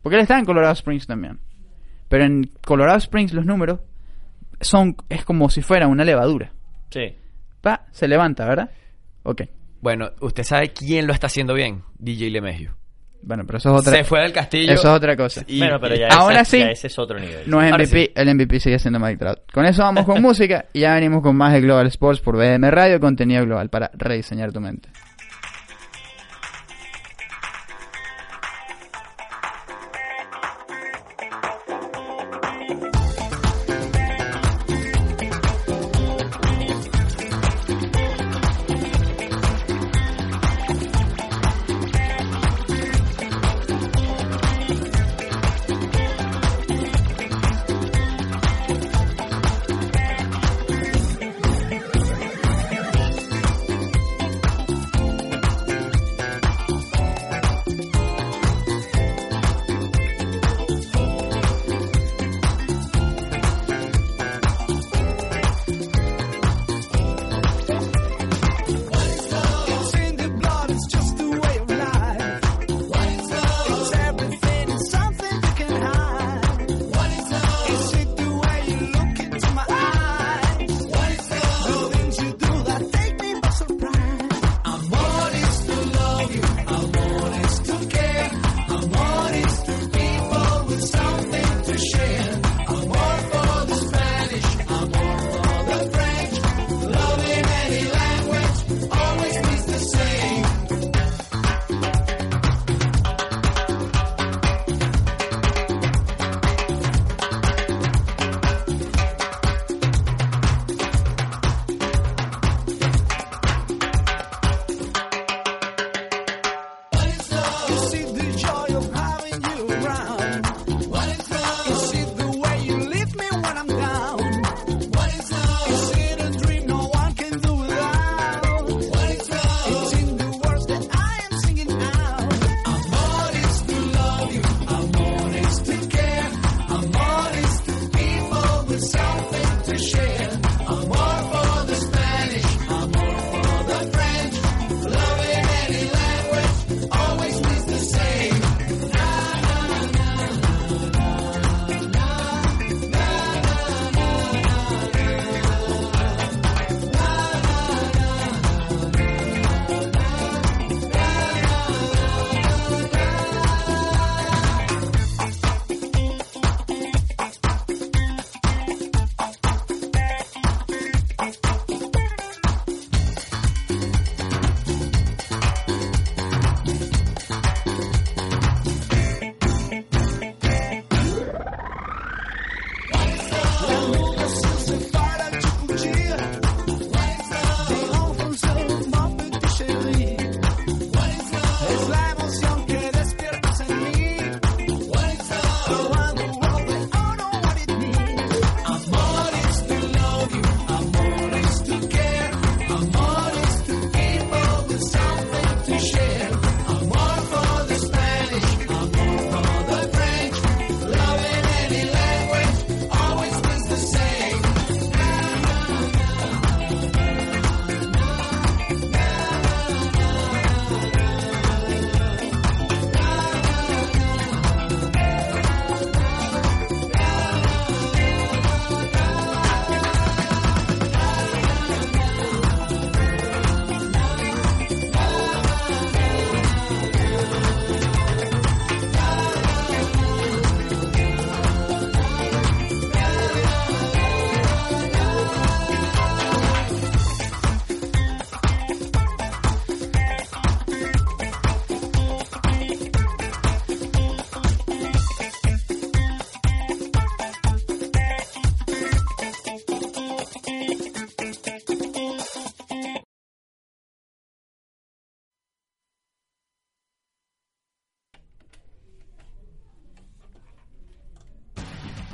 Porque él está en Colorado Springs también. Pero en Colorado Springs los números son es como si fuera una levadura. Sí. Pa, se levanta, ¿verdad? Ok. Bueno, ¿usted sabe quién lo está haciendo bien? D J LeMahieu. Bueno, pero eso es otra. Se fue del castillo. Eso es otra cosa. Y, bueno, pero ya, ahora ese, sí, ya ese es otro nivel. No es M V P, sí. El M V P sigue siendo Mike Trout. Con eso vamos con música y ya venimos con más de Global Sports por B D M Radio, contenido global para rediseñar tu mente.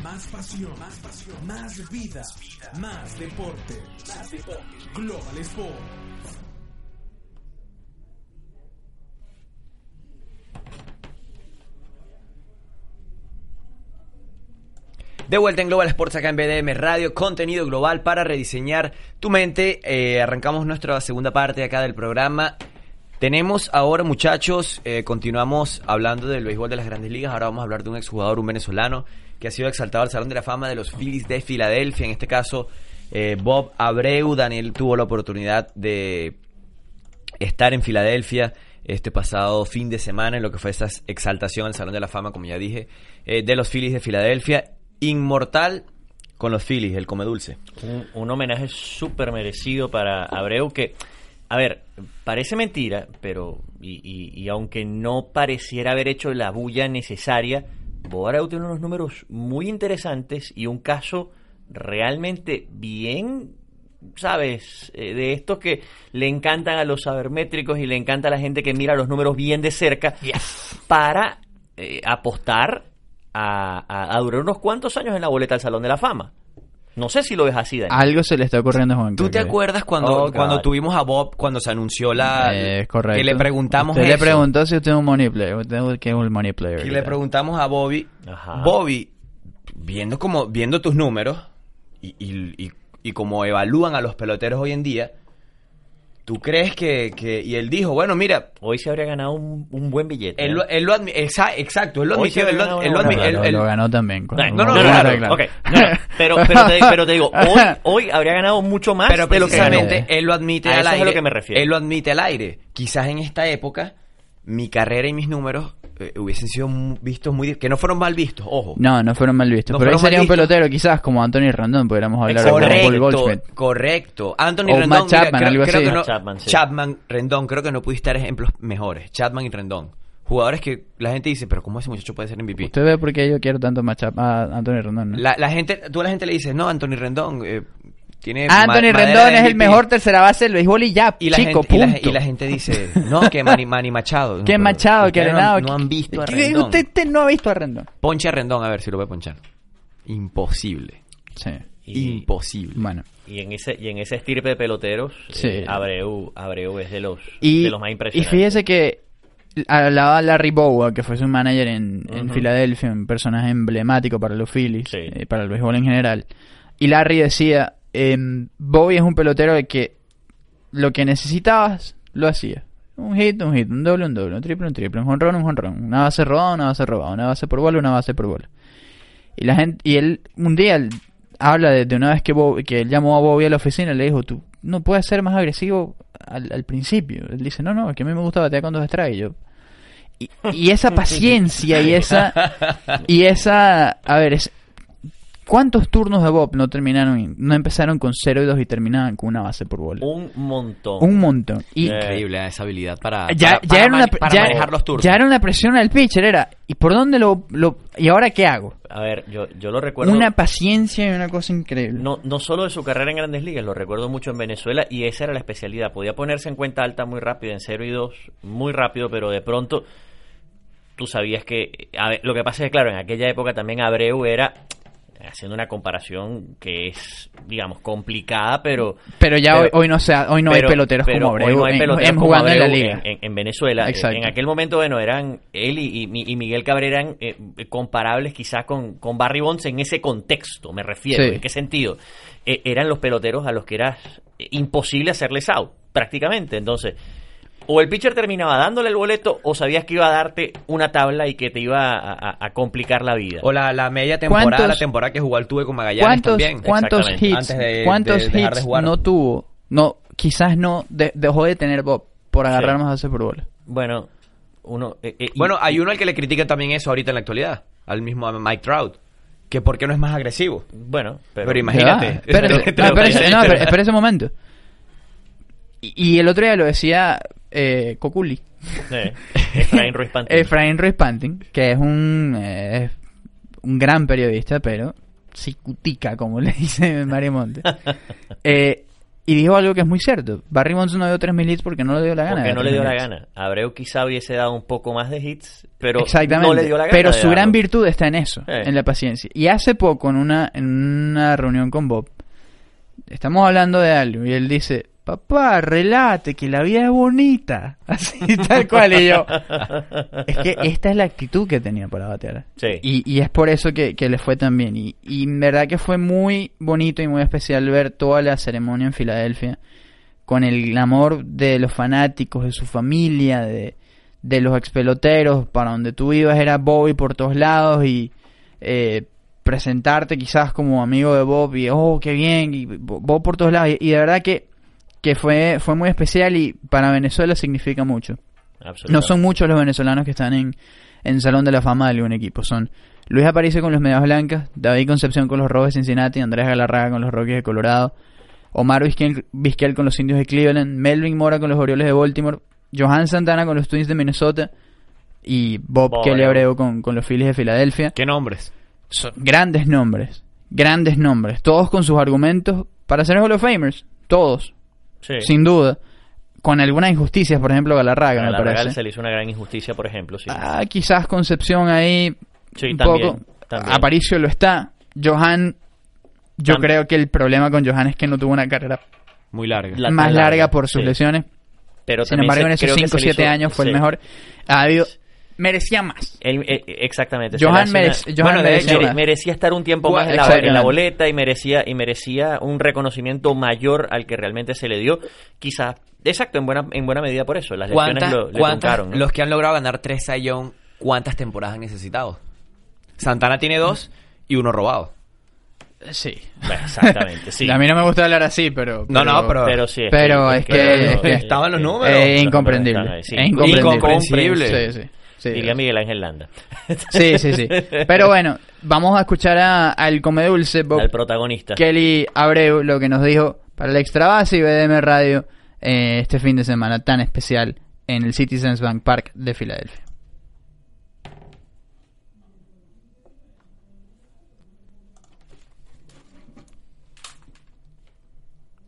Más pasión, más pasión, más vida, más deporte. Más deporte. Global Sports. De vuelta en Global Sports acá en B D M Radio, contenido global para rediseñar tu mente. Eh, arrancamos nuestra segunda parte acá del programa. Tenemos ahora, muchachos, eh, continuamos hablando del béisbol de las Grandes Ligas. Ahora vamos a hablar de un exjugador, un venezolano, que ha sido exaltado al Salón de la Fama de los Phillies de Filadelfia. En este caso, eh, Bob Abreu. Daniel tuvo la oportunidad de estar en Filadelfia este pasado fin de semana en lo que fue esa exaltación al Salón de la Fama, como ya dije, eh, de los Phillies de Filadelfia. Inmortal con los Phillies, el come dulce. Un, un homenaje súper merecido para Abreu que, a ver, parece mentira, pero y, y, y aunque no pareciera haber hecho la bulla necesaria, Bob Abreu tiene unos números muy interesantes y un caso realmente bien, sabes, eh, de estos que le encantan a los sabermétricos y le encanta a la gente que mira los números bien de cerca, yes, para eh, apostar A, a, a durar unos cuantos años en la boleta del Salón de la Fama. No sé si lo ves así, Daniel. Algo se le está ocurriendo a Juan. ¿Tú te acuerdas cuando, oh, cuando tuvimos a Bob, cuando se anunció la... Eh, correcto. Que le preguntamos usted eso. Le preguntó si usted es un money player. Usted que es un money player. Y le preguntamos a Bobby. Ajá. Bobby, viendo como viendo tus números y, y, y, y como evalúan a los peloteros hoy en día, ¿tú crees que, que...? Y él dijo, bueno, mira... Hoy se habría ganado un, un buen billete. Él lo, él lo admi- exa- Exacto, él lo admitió. Él lo, él lo, admi- él, él... lo ganó también. No, no, no, claro, claro. Okay. No, no. Pero, pero, te, pero te digo, hoy, hoy habría ganado mucho más. Pero precisamente él lo admite al aire. A eso es a lo que me refiero. Él lo admite al aire. Quizás en esta época, mi carrera y mis números eh, hubiesen sido vistos muy... Que no fueron mal vistos, ojo. No, no fueron mal vistos. No pero ahí sería un pelotero, quizás, como Anthony Rendón, podríamos hablar correcto, de Paul Goldschmidt. Correcto, Anthony o Rendón. Matt Chapman, mira, creo, algo creo así. Que no, Chapman, sí. Chapman, Rendón, creo que no pudiste dar ejemplos mejores. Chapman y Rendón. Jugadores que la gente dice, pero ¿cómo ese muchacho puede ser M V P? Usted ve por qué yo quiero tanto más Chap- a Anthony Rendón, ¿no? La, la gente, tú a la gente le dices, no, Anthony Rendón... Eh, Tiene Anthony Rendón es el mejor tercera base del béisbol y ya, y chico, gente, punto. Y la, y la gente dice, no, que Manny, Manny Machado. No, que Machado, que Arenado. No, no han visto a Rendón. Usted, usted no ha visto a Rendón. Ponche a Rendón, a ver si lo voy a ponchar. Imposible. Sí. Y, Imposible. Bueno. Y en ese y en ese estirpe de peloteros, sí. eh, Abreu, Abreu es de los, y, de los más impresionantes. Y fíjese que hablaba Larry Bowa, que fue su manager en, uh-huh. en Filadelfia, un personaje emblemático para los Phillies, sí. eh, para el béisbol en general. Y Larry decía... Bobby es un pelotero de que lo que necesitabas lo hacía. Un hit, un hit, un doble, un doble, un triple, un triple, un jonrón, un jonrón, una base robada, una base robada, una base por bola, una base por bola. Y la gente, y él un día él habla de, de una vez que Bobby, que él llamó a Bobby a la oficina y le dijo, tú no puedes ser más agresivo al, al principio. Él dice, no, no, es que a mí me gusta batear con dos strikes. Yo y, y esa paciencia y esa y esa, a ver, es ¿cuántos turnos de Bob no terminaron, no empezaron con cero y dos y terminaban con una base por bola? Un montón. Un montón. Y increíble esa habilidad para, ya, para, ya para, era una, para ya, manejar los turnos. Ya era una presión al pitcher, era, ¿y por dónde lo, lo y ahora qué hago? A ver, yo, yo lo recuerdo. Una paciencia y una cosa increíble. No, no solo de su carrera en Grandes Ligas, lo recuerdo mucho en Venezuela y esa era la especialidad. Podía ponerse en cuenta alta muy rápido, en cero y dos, muy rápido, pero de pronto tú sabías que, a ver, lo que pasa es que claro, en aquella época también Abreu era... haciendo una comparación que es, digamos, complicada, pero... Pero ya pero, hoy, hoy no sea, hoy no pero, hay peloteros pero, como Abreu, hoy no hay peloteros en, como jugando Abreu en la liga. En, en, en Venezuela. Exacto. En aquel momento, bueno, eran él y, y, y Miguel Cabrera eran eh, comparables quizás con, con Barry Bonds en ese contexto, me refiero. Sí. ¿En qué sentido? Eh, eran los peloteros a los que era imposible hacerles out, prácticamente. Entonces, o el pitcher terminaba dándole el boleto o sabías que iba a darte una tabla y que te iba a, a, a complicar la vida. O la, la media temporada, la temporada que jugó Altuve con Magallanes también. ¿Cuántos hits, Antes de, ¿cuántos de, de hits de jugar? no tuvo? No, quizás no de, dejó de tener Bob por agarrar más sí. a ese por bola. Bueno, uno, eh, eh, bueno y, hay uno al que le critican también eso ahorita en la actualidad, al mismo Mike Trout. Que ¿por qué no es más agresivo? Bueno, pero, pero imagínate. Espera ese momento. Y, y el otro día lo decía... Eh, Coculi eh, Efraín Ruiz Pantin Efraín Ruiz Pantin que es un eh, un gran periodista pero psicutica como le dice Mario Monte eh, Y dijo algo que es muy cierto. Barry Bonds no dio tres mil hits porque no le dio la gana. Porque no le dio la gana. Abreu quizá hubiese dado un poco más de hits, pero no le dio la gana. Pero su gran virtud está en eso, eh. en la paciencia. Y hace poco, en una, en una reunión con Bob, estamos hablando de algo y él dice: papá, relate que la vida es bonita. Así tal cual. Y yo, es que esta es la actitud que tenía para batear. Sí. Y, y es por eso que, que le fue tan bien. Y, y en verdad que fue muy bonito y muy especial ver toda la ceremonia en Filadelfia, con el amor de los fanáticos, de su familia, de, de los expeloteros. Para donde tú ibas era Bobby por todos lados. Y eh, presentarte quizás como amigo de Bob. Y oh, qué bien. Y Bob por todos lados. Y, y de verdad que que fue fue muy especial, y para Venezuela significa mucho. No son muchos los venezolanos que están en, en Salón de la Fama de algún equipo. Son Luis Aparicio con los Medias Blancas, David Concepción con los Rojos de Cincinnati, Andrés Galarraga con los Rockies de Colorado, Omar Vizquel, Vizquel con los Indios de Cleveland, Melvin Mora con los Orioles de Baltimore, Johan Santana con los Twins de Minnesota y Bob Boy. Kelly Abreu con, con los Phillies de Filadelfia. ¿Qué nombres? Son grandes nombres, grandes nombres, todos con sus argumentos para ser Hall of Famers, todos. Sí. Sin duda, con algunas injusticias, por ejemplo Galarraga, Galarraga me parece. Se le hizo una gran injusticia, por ejemplo, sí. Ah, quizás Concepción ahí, sí, un también, poco. También. Aparicio lo está. Johan, yo también. Creo que el problema con Johan es que no tuvo una carrera muy larga, la, más larga, larga por sus sí. lesiones. Pero sin embargo, se, en esos cinco o siete años fue sí. el mejor. Ha habido. Merecía más. El, el, exactamente. Johan, merec, Johan bueno, merecía, mere, merecía estar un tiempo más en la, en la boleta y merecía y merecía un reconocimiento mayor al que realmente se le dio. Quizás, exacto, en buena en buena medida por eso. Las lesiones lo, le truncaron, ¿no? Los que han logrado ganar tres Cy Young, ¿cuántas temporadas han necesitado? Santana tiene dos y uno robado. Sí. Exactamente, sí. A mí no me gusta hablar así, pero... No, pero, no, pero... Pero sí. Es pero que, es, que, que, es que... Estaban los números. Es incomprendible. Es incomprendible. Sí, sí. Sí, diría Miguel Ángel Landa. Sí, sí, sí. Pero bueno, vamos a escuchar al comedulce, Bob, al protagonista, Kelly Abreu, lo que nos dijo para el Extra Base y B D M Radio eh, este fin de semana tan especial en el Citizens Bank Park de Filadelfia.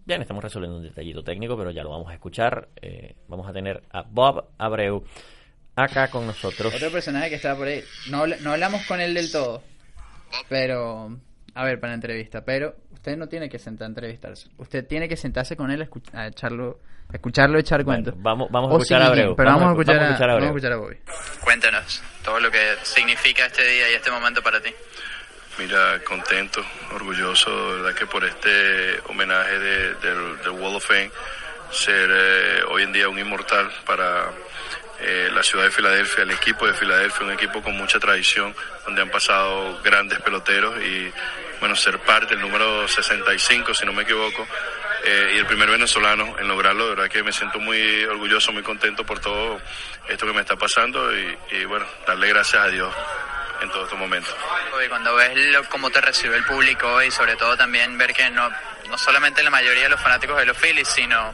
Bien, estamos resolviendo un detallito técnico, pero ya lo vamos a escuchar. Eh, vamos a tener a Bob Abreu acá con nosotros. Otro personaje que estaba por ahí. No, no hablamos con él del todo. Pero, a ver, para la entrevista. Pero usted no tiene que sentar a entrevistarse. Usted tiene que sentarse con él a, escuch- a, echarlo, a escucharlo, a echar cuentos. Bueno, vamos, vamos, a escuchar sí, a Abreu. Pero vamos, vamos, a escuchar, vamos a escuchar a Abreu. Vamos a escuchar a Bobby. Cuéntanos todo lo que significa este día y este momento para ti. Mira, contento, orgulloso, ¿verdad? Que por este homenaje del de, de Wall of Fame, ser eh, hoy en día un inmortal para... Eh, la ciudad de Filadelfia, el equipo de Filadelfia, un equipo con mucha tradición, donde han pasado grandes peloteros y, bueno, ser parte del número sesenta y cinco, si no me equivoco, eh, y el primer venezolano en lograrlo. De verdad que me siento muy orgulloso, muy contento por todo esto que me está pasando y, y bueno, darle gracias a Dios en todos estos momentos. Y cuando ves lo, cómo te recibe el público y sobre todo también ver que no, no solamente la mayoría de los fanáticos de los Phillies, sino...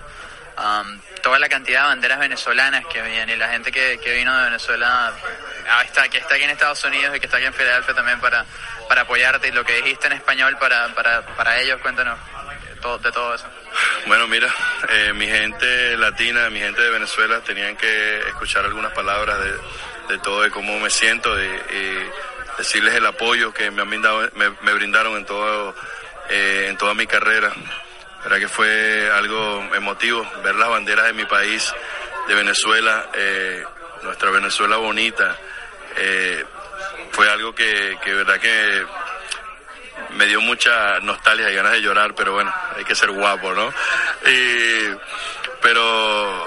Um, toda la cantidad de banderas venezolanas que vienen y la gente que, que vino de Venezuela ah, está, que está aquí en Estados Unidos y que está aquí en Filadelfia también para, para apoyarte, y lo que dijiste en español para, para, para ellos, cuéntanos todo, de todo eso. Bueno, mira, eh, mi gente latina, mi gente de Venezuela tenían que escuchar algunas palabras de, de todo, de cómo me siento, de, de decirles el apoyo que me han brindado, me, me brindaron en, todo, eh, en toda mi carrera. Verdad que fue algo emotivo ver las banderas de mi país, de Venezuela, eh, nuestra Venezuela bonita. Eh, fue algo que, que verdad que me dio mucha nostalgia y ganas de llorar, pero bueno, hay que ser guapo, ¿no? Eh, pero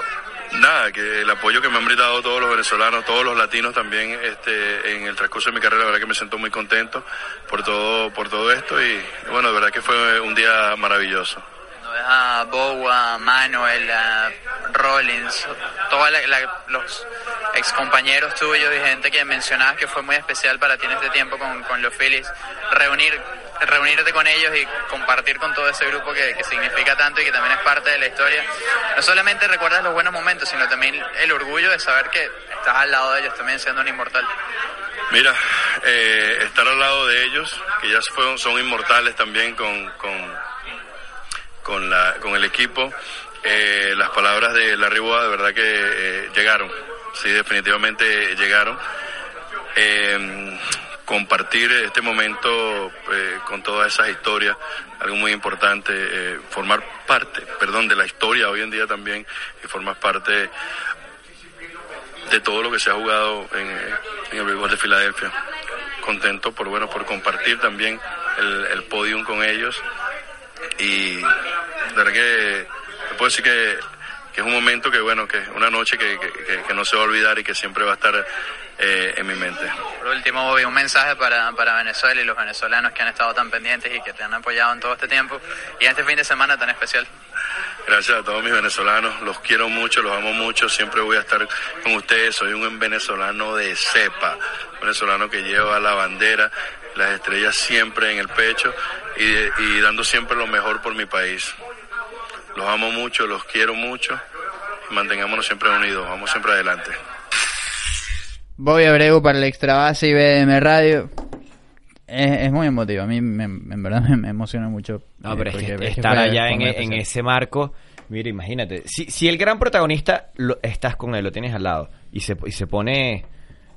nada, que el apoyo que me han brindado todos los venezolanos, todos los latinos también, este, en el transcurso de mi carrera, la verdad que me siento muy contento por todo, por todo esto, y bueno, de verdad que fue un día maravilloso. A Bow, a Manuel, a Rollins, todos los ex compañeros tuyos y gente que mencionabas que fue muy especial para ti en este tiempo con, con los Phillies, reunir, reunirte con ellos y compartir con todo ese grupo que, que significa tanto y que también es parte de la historia. No solamente recuerdas los buenos momentos, sino también el orgullo de saber que estás al lado de ellos también siendo un inmortal. Mira, eh, estar al lado de ellos, que ya son, son inmortales también con... con con, la, con el equipo. Eh, las palabras de Larry Boa de verdad que eh, llegaron, sí, definitivamente llegaron. Eh, compartir este momento eh, con todas esas historias, algo muy importante, eh, formar parte, perdón, de la historia hoy en día también, y formar parte de todo lo que se ha jugado en, en el béisbol de Filadelfia. Contento por, bueno, por compartir también el, el podium con ellos, y de verdad que puedo decir que, que es un momento que, bueno, que una noche que, que, que no se va a olvidar y que siempre va a estar eh, en mi mente. Por último, Bobby, un mensaje para, para Venezuela y los venezolanos que han estado tan pendientes y que te han apoyado en todo este tiempo y en este fin de semana tan especial. Gracias a todos mis venezolanos, los quiero mucho, los amo mucho, siempre voy a estar con ustedes. Soy un venezolano de cepa, venezolano que lleva la bandera, las estrellas siempre en el pecho y, y dando siempre lo mejor por mi país. Los amo mucho, los quiero mucho. Mantengámonos siempre unidos, vamos siempre adelante. Bobby Abreu para el Extra Base y B D M Radio. Es, es muy emotivo, a mí me, en verdad me, me emociona mucho. No, pero eh, es que estar allá en, en ese marco, mira, imagínate. Si, si el gran protagonista lo, estás con él, lo tienes al lado y se, y se pone,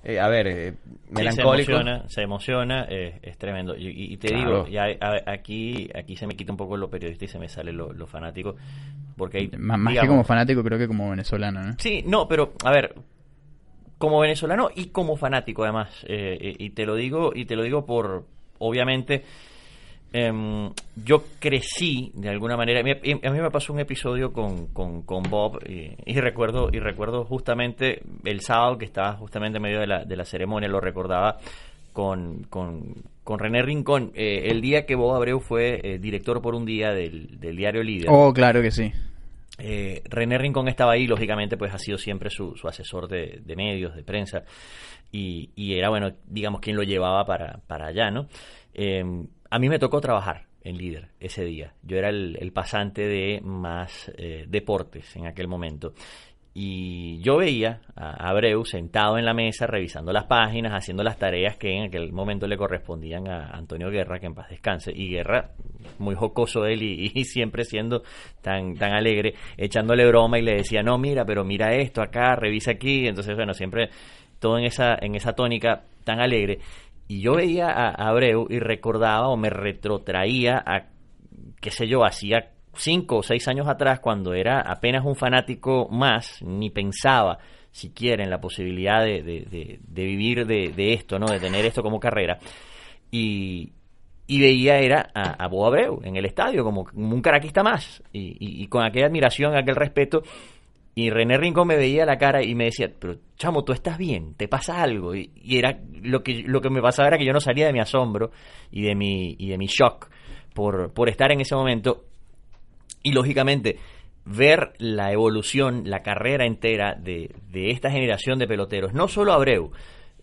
eh, a ver, eh, melancólico. Sí, se emociona, se emociona eh, es tremendo. Y, y te claro. digo, ya, a, aquí aquí se me quita un poco lo periodista y se me sale lo, lo fanático. Porque hay, más, más que como fanático, creo que como venezolano, ¿no? Sí, no, pero a ver, como venezolano y como fanático además. Eh, y, y te lo digo, y te lo digo por, obviamente, eh, yo crecí de alguna manera. A mí, a mí me pasó un episodio con, con, con Bob y, y recuerdo y recuerdo justamente el sábado que estaba justamente en medio de la, de la ceremonia, lo recordaba con, con, con René Rincón, eh, el día que Bob Abreu fue eh, director por un día del, del diario Líder. Oh, claro que sí. Eh, René Rincón estaba ahí, lógicamente, pues ha sido siempre su, su asesor de, de medios, de prensa, y, y era, bueno, digamos, quien lo llevaba para, para allá, ¿no? Eh, a mí me tocó trabajar en Líder ese día. Yo era el, el pasante de más eh, deportes en aquel momento. Y yo veía a Abreu sentado en la mesa, revisando las páginas, haciendo las tareas que en aquel momento le correspondían a Antonio Guerra, que en paz descanse. Y Guerra, muy jocoso él y, y siempre siendo tan tan alegre, echándole broma y le decía, no, mira, pero mira esto acá, revisa aquí. Entonces, bueno, siempre todo en esa en esa tónica tan alegre. Y yo veía a, a Abreu y recordaba o me retrotraía a, qué sé yo, hacía cinco o seis años atrás, cuando era apenas un fanático más, ni pensaba siquiera en la posibilidad de, de, de, de vivir de, de esto, ¿no? De tener esto como carrera. Y, y veía era a, a Bob Abreu en el estadio como, como un caraquista más. Y, y, y con aquella admiración, aquel respeto. Y René Rincón me veía la cara y me decía, pero chamo, tú estás bien, te pasa algo. Y, y era lo que, lo que me pasaba era que yo no salía de mi asombro y de mi, y de mi shock por, por estar en ese momento. Y lógicamente, ver la evolución, la carrera entera de, de esta generación de peloteros, no solo Abreu,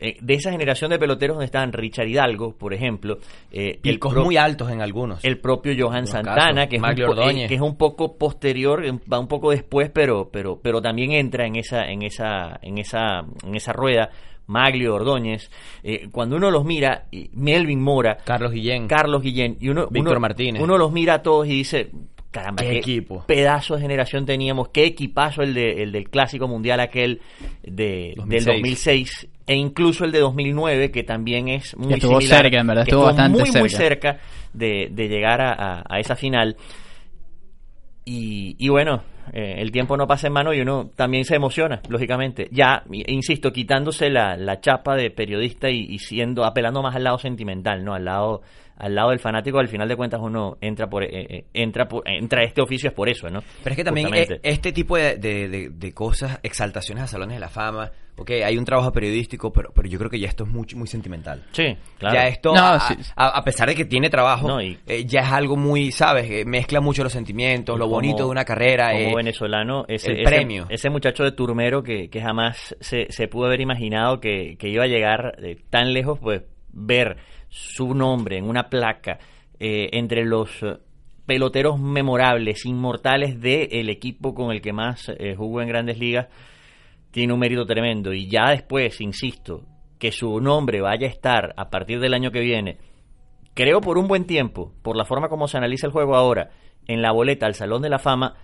eh, de esa generación de peloteros donde estaban Richard Hidalgo, por ejemplo. Eh, Picos el pro- muy altos en algunos. El propio Johan Santana, casos, que, es un, eh, que es un poco posterior, va un poco después, pero, pero, pero también entra en esa, en esa, en esa, en esa rueda. Maglio Ordóñez, eh, cuando uno los mira, Melvin Mora, Carlos Guillén, Carlos Guillén y uno, Víctor uno, Martínez. Uno los mira a todos y dice, caramba, qué, qué equipo, pedazo de generación teníamos, qué equipazo el de el del Clásico Mundial aquel de dos mil seis. Del dos mil seis e incluso el de dos mil nueve, que también es muy estuvo similar, cerca, en verdad, estuvo, estuvo bastante muy, cerca. muy cerca de, de llegar a, a, a esa final. Y, y bueno, eh, el tiempo no pasa en mano y uno también se emociona, lógicamente. Ya, insisto, quitándose la, la chapa de periodista y, y siendo apelando más al lado sentimental, ¿no? Al lado al lado del fanático, al final de cuentas uno entra por eh, entra por, entra a este oficio es por eso, ¿no? Pero es que también eh, este tipo de, de, de, de cosas, exaltaciones a salones de la fama, okay, hay un trabajo periodístico, pero pero yo creo que ya esto es muy, muy sentimental. Sí, claro. Ya esto, no, a, sí. a, a pesar de que tiene trabajo, no, y, eh, ya es algo muy, ¿sabes? Eh, mezcla mucho los sentimientos, lo como, bonito de una carrera. Como eh, venezolano, ese, el ese, premio. Ese muchacho de Turmero que, que jamás se, se pudo haber imaginado que, que iba a llegar eh, tan lejos, pues ver su nombre en una placa eh, entre los peloteros memorables, inmortales del equipo con el que más eh, jugó en Grandes Ligas, tiene un mérito tremendo. Y ya después, insisto, que su nombre vaya a estar a partir del año que viene, creo por un buen tiempo, por la forma como se analiza el juego ahora, en la boleta al Salón de la Fama,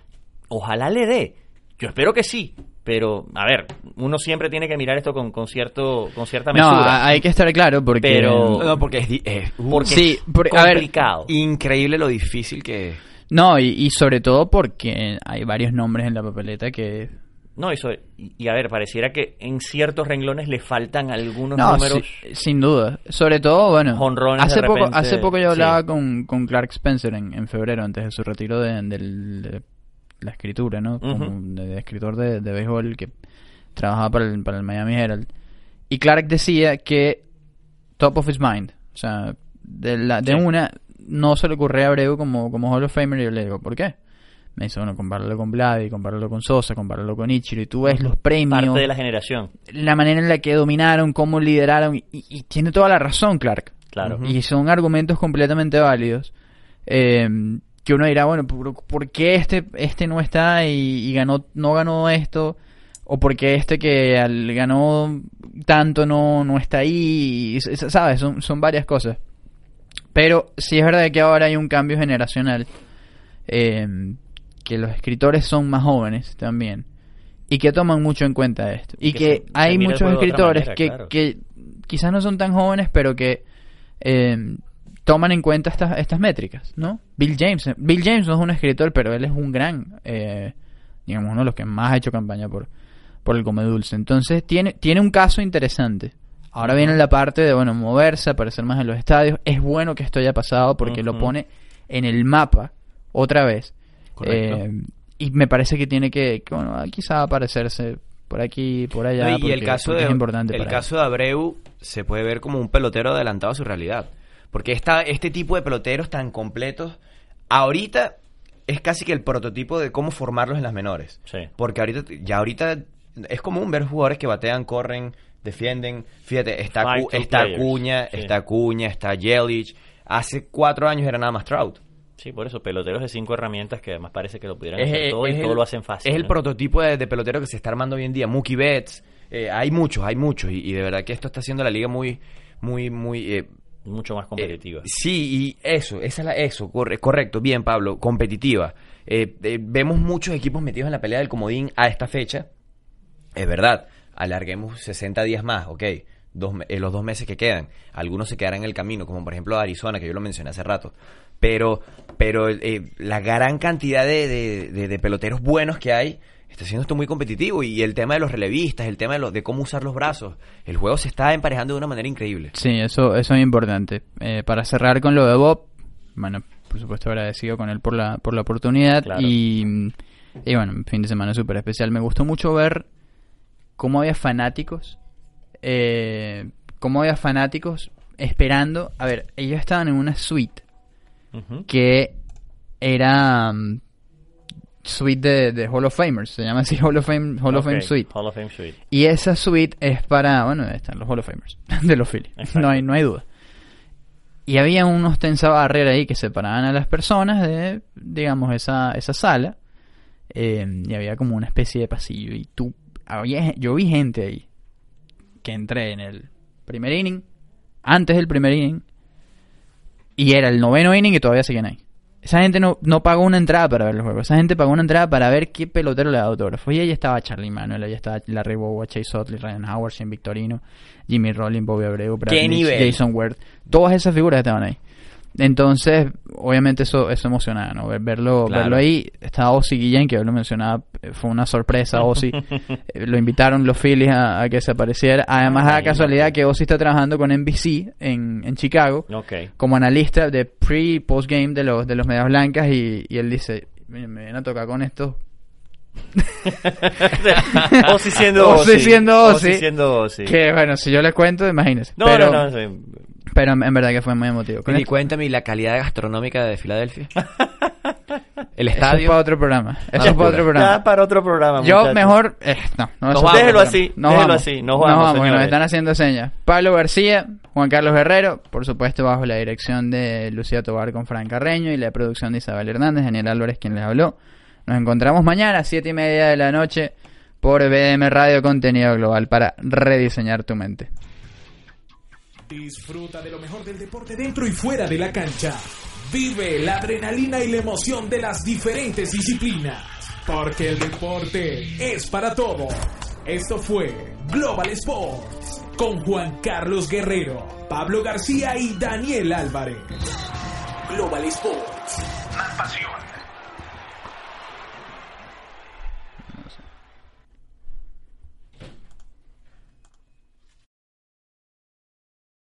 ojalá le dé. Yo espero que sí. Pero, a ver, uno siempre tiene que mirar esto con, con cierto con cierta mesura. No, hay que estar claro porque... Pero, no, porque es, es, uh, porque sí, porque, es complicado. A ver, increíble lo difícil que es. No, y, y sobre todo porque hay varios nombres en la papeleta que... No, y, sobre, y, y a ver, pareciera que en ciertos renglones le faltan algunos no, números... Si, sin duda. Sobre todo, bueno, jonrones hace de repente, poco Hace poco yo hablaba sí. con, con Clark Spencer en, en febrero, antes de su retiro de, del... De, la escritura, ¿no? Como uh-huh. de, de escritor de, de béisbol que trabajaba para el, para el Miami Herald. Y Clark decía que top of his mind. O sea, de, la, de sí. una no se le ocurre a Abreu como, como Hall of Famer. Y yo le digo, ¿por qué? Me dice, bueno, compáralo con Vladi, compáralo con Sosa, compáralo con Ichiro. Y tú ves los premios. Parte de la generación. La manera en la que dominaron, cómo lideraron. Y, y tiene toda la razón Clark. Claro. Uh-huh. Y son argumentos completamente válidos. Eh... Que uno dirá, bueno, ¿por qué este este no está y, y ganó no ganó esto? ¿O por qué este que al, ganó tanto no, no está ahí? Y, ¿sabes? Son, son varias cosas. Pero sí es verdad que ahora hay un cambio generacional. Eh, que los escritores son más jóvenes también. Y que toman mucho en cuenta esto. Y que, que se, hay se muchos escritores manera, que, claro. que quizás no son tan jóvenes, pero que... Eh, toman en cuenta estas estas métricas, ¿no? Bill James, Bill James no es un escritor, pero él es un gran, eh, digamos, uno de los que más ha hecho campaña por por el Come Dulce. Entonces tiene tiene un caso interesante. Ahora viene la parte de, bueno, moverse, aparecer más en los estadios. Es bueno que esto haya pasado porque uh-huh. lo pone en el mapa otra vez. Correcto. Eh, y me parece que tiene que, que bueno, quizá aparecerse por aquí, por allá. Y, y el caso de el caso de Abreu se puede ver como un pelotero adelantado a su realidad. Porque esta, este tipo de peloteros tan completos, ahorita es casi que el prototipo de cómo formarlos en las menores. Sí. Porque ahorita ya ahorita es común ver jugadores que batean, corren, defienden. Fíjate, está, cu, está Acuña, sí. está Acuña, está Yelich. Hace cuatro años era nada más Trout. Sí, por eso, peloteros de cinco herramientas que además parece que lo pudieran es, hacer todo y el, todo lo hacen fácil. Es ¿no? el prototipo de, de pelotero que se está armando hoy en día. Mookie Betts, eh, hay muchos, hay muchos. Y, y de verdad que esto está haciendo la liga muy, muy, muy... Eh, mucho más competitiva. Eh, sí, y eso, esa es la, eso, corre, correcto, bien Pablo, competitiva. Eh, eh, vemos muchos equipos metidos en la pelea del comodín a esta fecha. Es verdad, alarguemos sesenta días más, ok, dos, eh, los dos meses que quedan. Algunos se quedarán en el camino, como por ejemplo Arizona, que yo lo mencioné hace rato. Pero pero eh, la gran cantidad de, de, de, de peloteros buenos que hay está siendo esto muy competitivo. Y el tema de los relevistas, el tema de, lo, de cómo usar los brazos, el juego se está emparejando de una manera increíble. Sí, eso, eso es importante. Eh, para cerrar con lo de Bob, bueno, por supuesto agradecido con él por la por la oportunidad. Claro. Y, y bueno, fin de semana súper especial. Me gustó mucho ver cómo había fanáticos, eh, cómo había fanáticos esperando. A ver, ellos estaban en una suite uh-huh. que era... Um, suite de, de Hall of Famers, se llama así, Hall of Fame, Hall okay. of Fame Suite. Hall of Fame Suite. Y esa suite es para, bueno, están los Hall of Famers de los Phillies. No hay no hay duda. Y había unos tensa barrera ahí que separaban a las personas de, digamos, esa esa sala, eh, y había como una especie de pasillo y tú había yo vi gente ahí que entré en el primer inning, antes del primer inning y era el noveno inning y todavía siguen ahí. Esa gente no, no pagó una entrada para ver el juego. Esa gente pagó una entrada para ver qué pelotero le da autógrafo. Y ahí estaba Charlie Manuel, ahí estaba Larry Bowa, Chase Utley, Ryan Howard, Shane Victorino, Jimmy Rollins, Bobby Abreu, Brad Nitz, Jason Worth. Todas esas figuras estaban ahí. Entonces, obviamente eso, eso emocionaba, ¿no? Verlo, claro. verlo ahí. Estaba Ozzy Guillén, que yo lo mencionaba, fue una sorpresa, Ozzy. Lo invitaron los Phillies a, a que se apareciera. Además, ay, a la casualidad no. que Ozzy está trabajando con N B C en, en Chicago, okay. como analista de pre y post game de los de los Medias Blancas, y, y él dice, me vienen a tocar con esto. Ozzy siendo Ozzy. Ozzy siendo Ozzy. Ozzy siendo Ozzy. Que bueno, si yo les cuento, imagínense. No, Pero, no, no, sí. Pero en verdad que fue muy emotivo. Y cuéntame la calidad gastronómica de Filadelfia. El estadio. Eso es para otro programa. Eso es para otro programa. Ya para otro programa. Yo muchacho. mejor. Eh, no, no nos vamos, déjelo así. Nos déjelo vamos. así. Nos vamos. Nos vamos, que nos están haciendo señas. Pablo García, Juan Carlos Guerrero, por supuesto, bajo la dirección de Lucía Tobar con Frank Carreño y la producción de Isabel Hernández, Daniel Álvarez, quien les habló. Nos encontramos mañana a siete y media de la noche por B D M Radio, contenido global para rediseñar tu mente. Disfruta de lo mejor del deporte dentro y fuera de la cancha. Vive la adrenalina y la emoción de las diferentes disciplinas, porque el deporte es para todos. Esto fue Global Sports con Juan Carlos Guerrero, Pablo García y Daniel Álvarez. Global Sports, más pasión.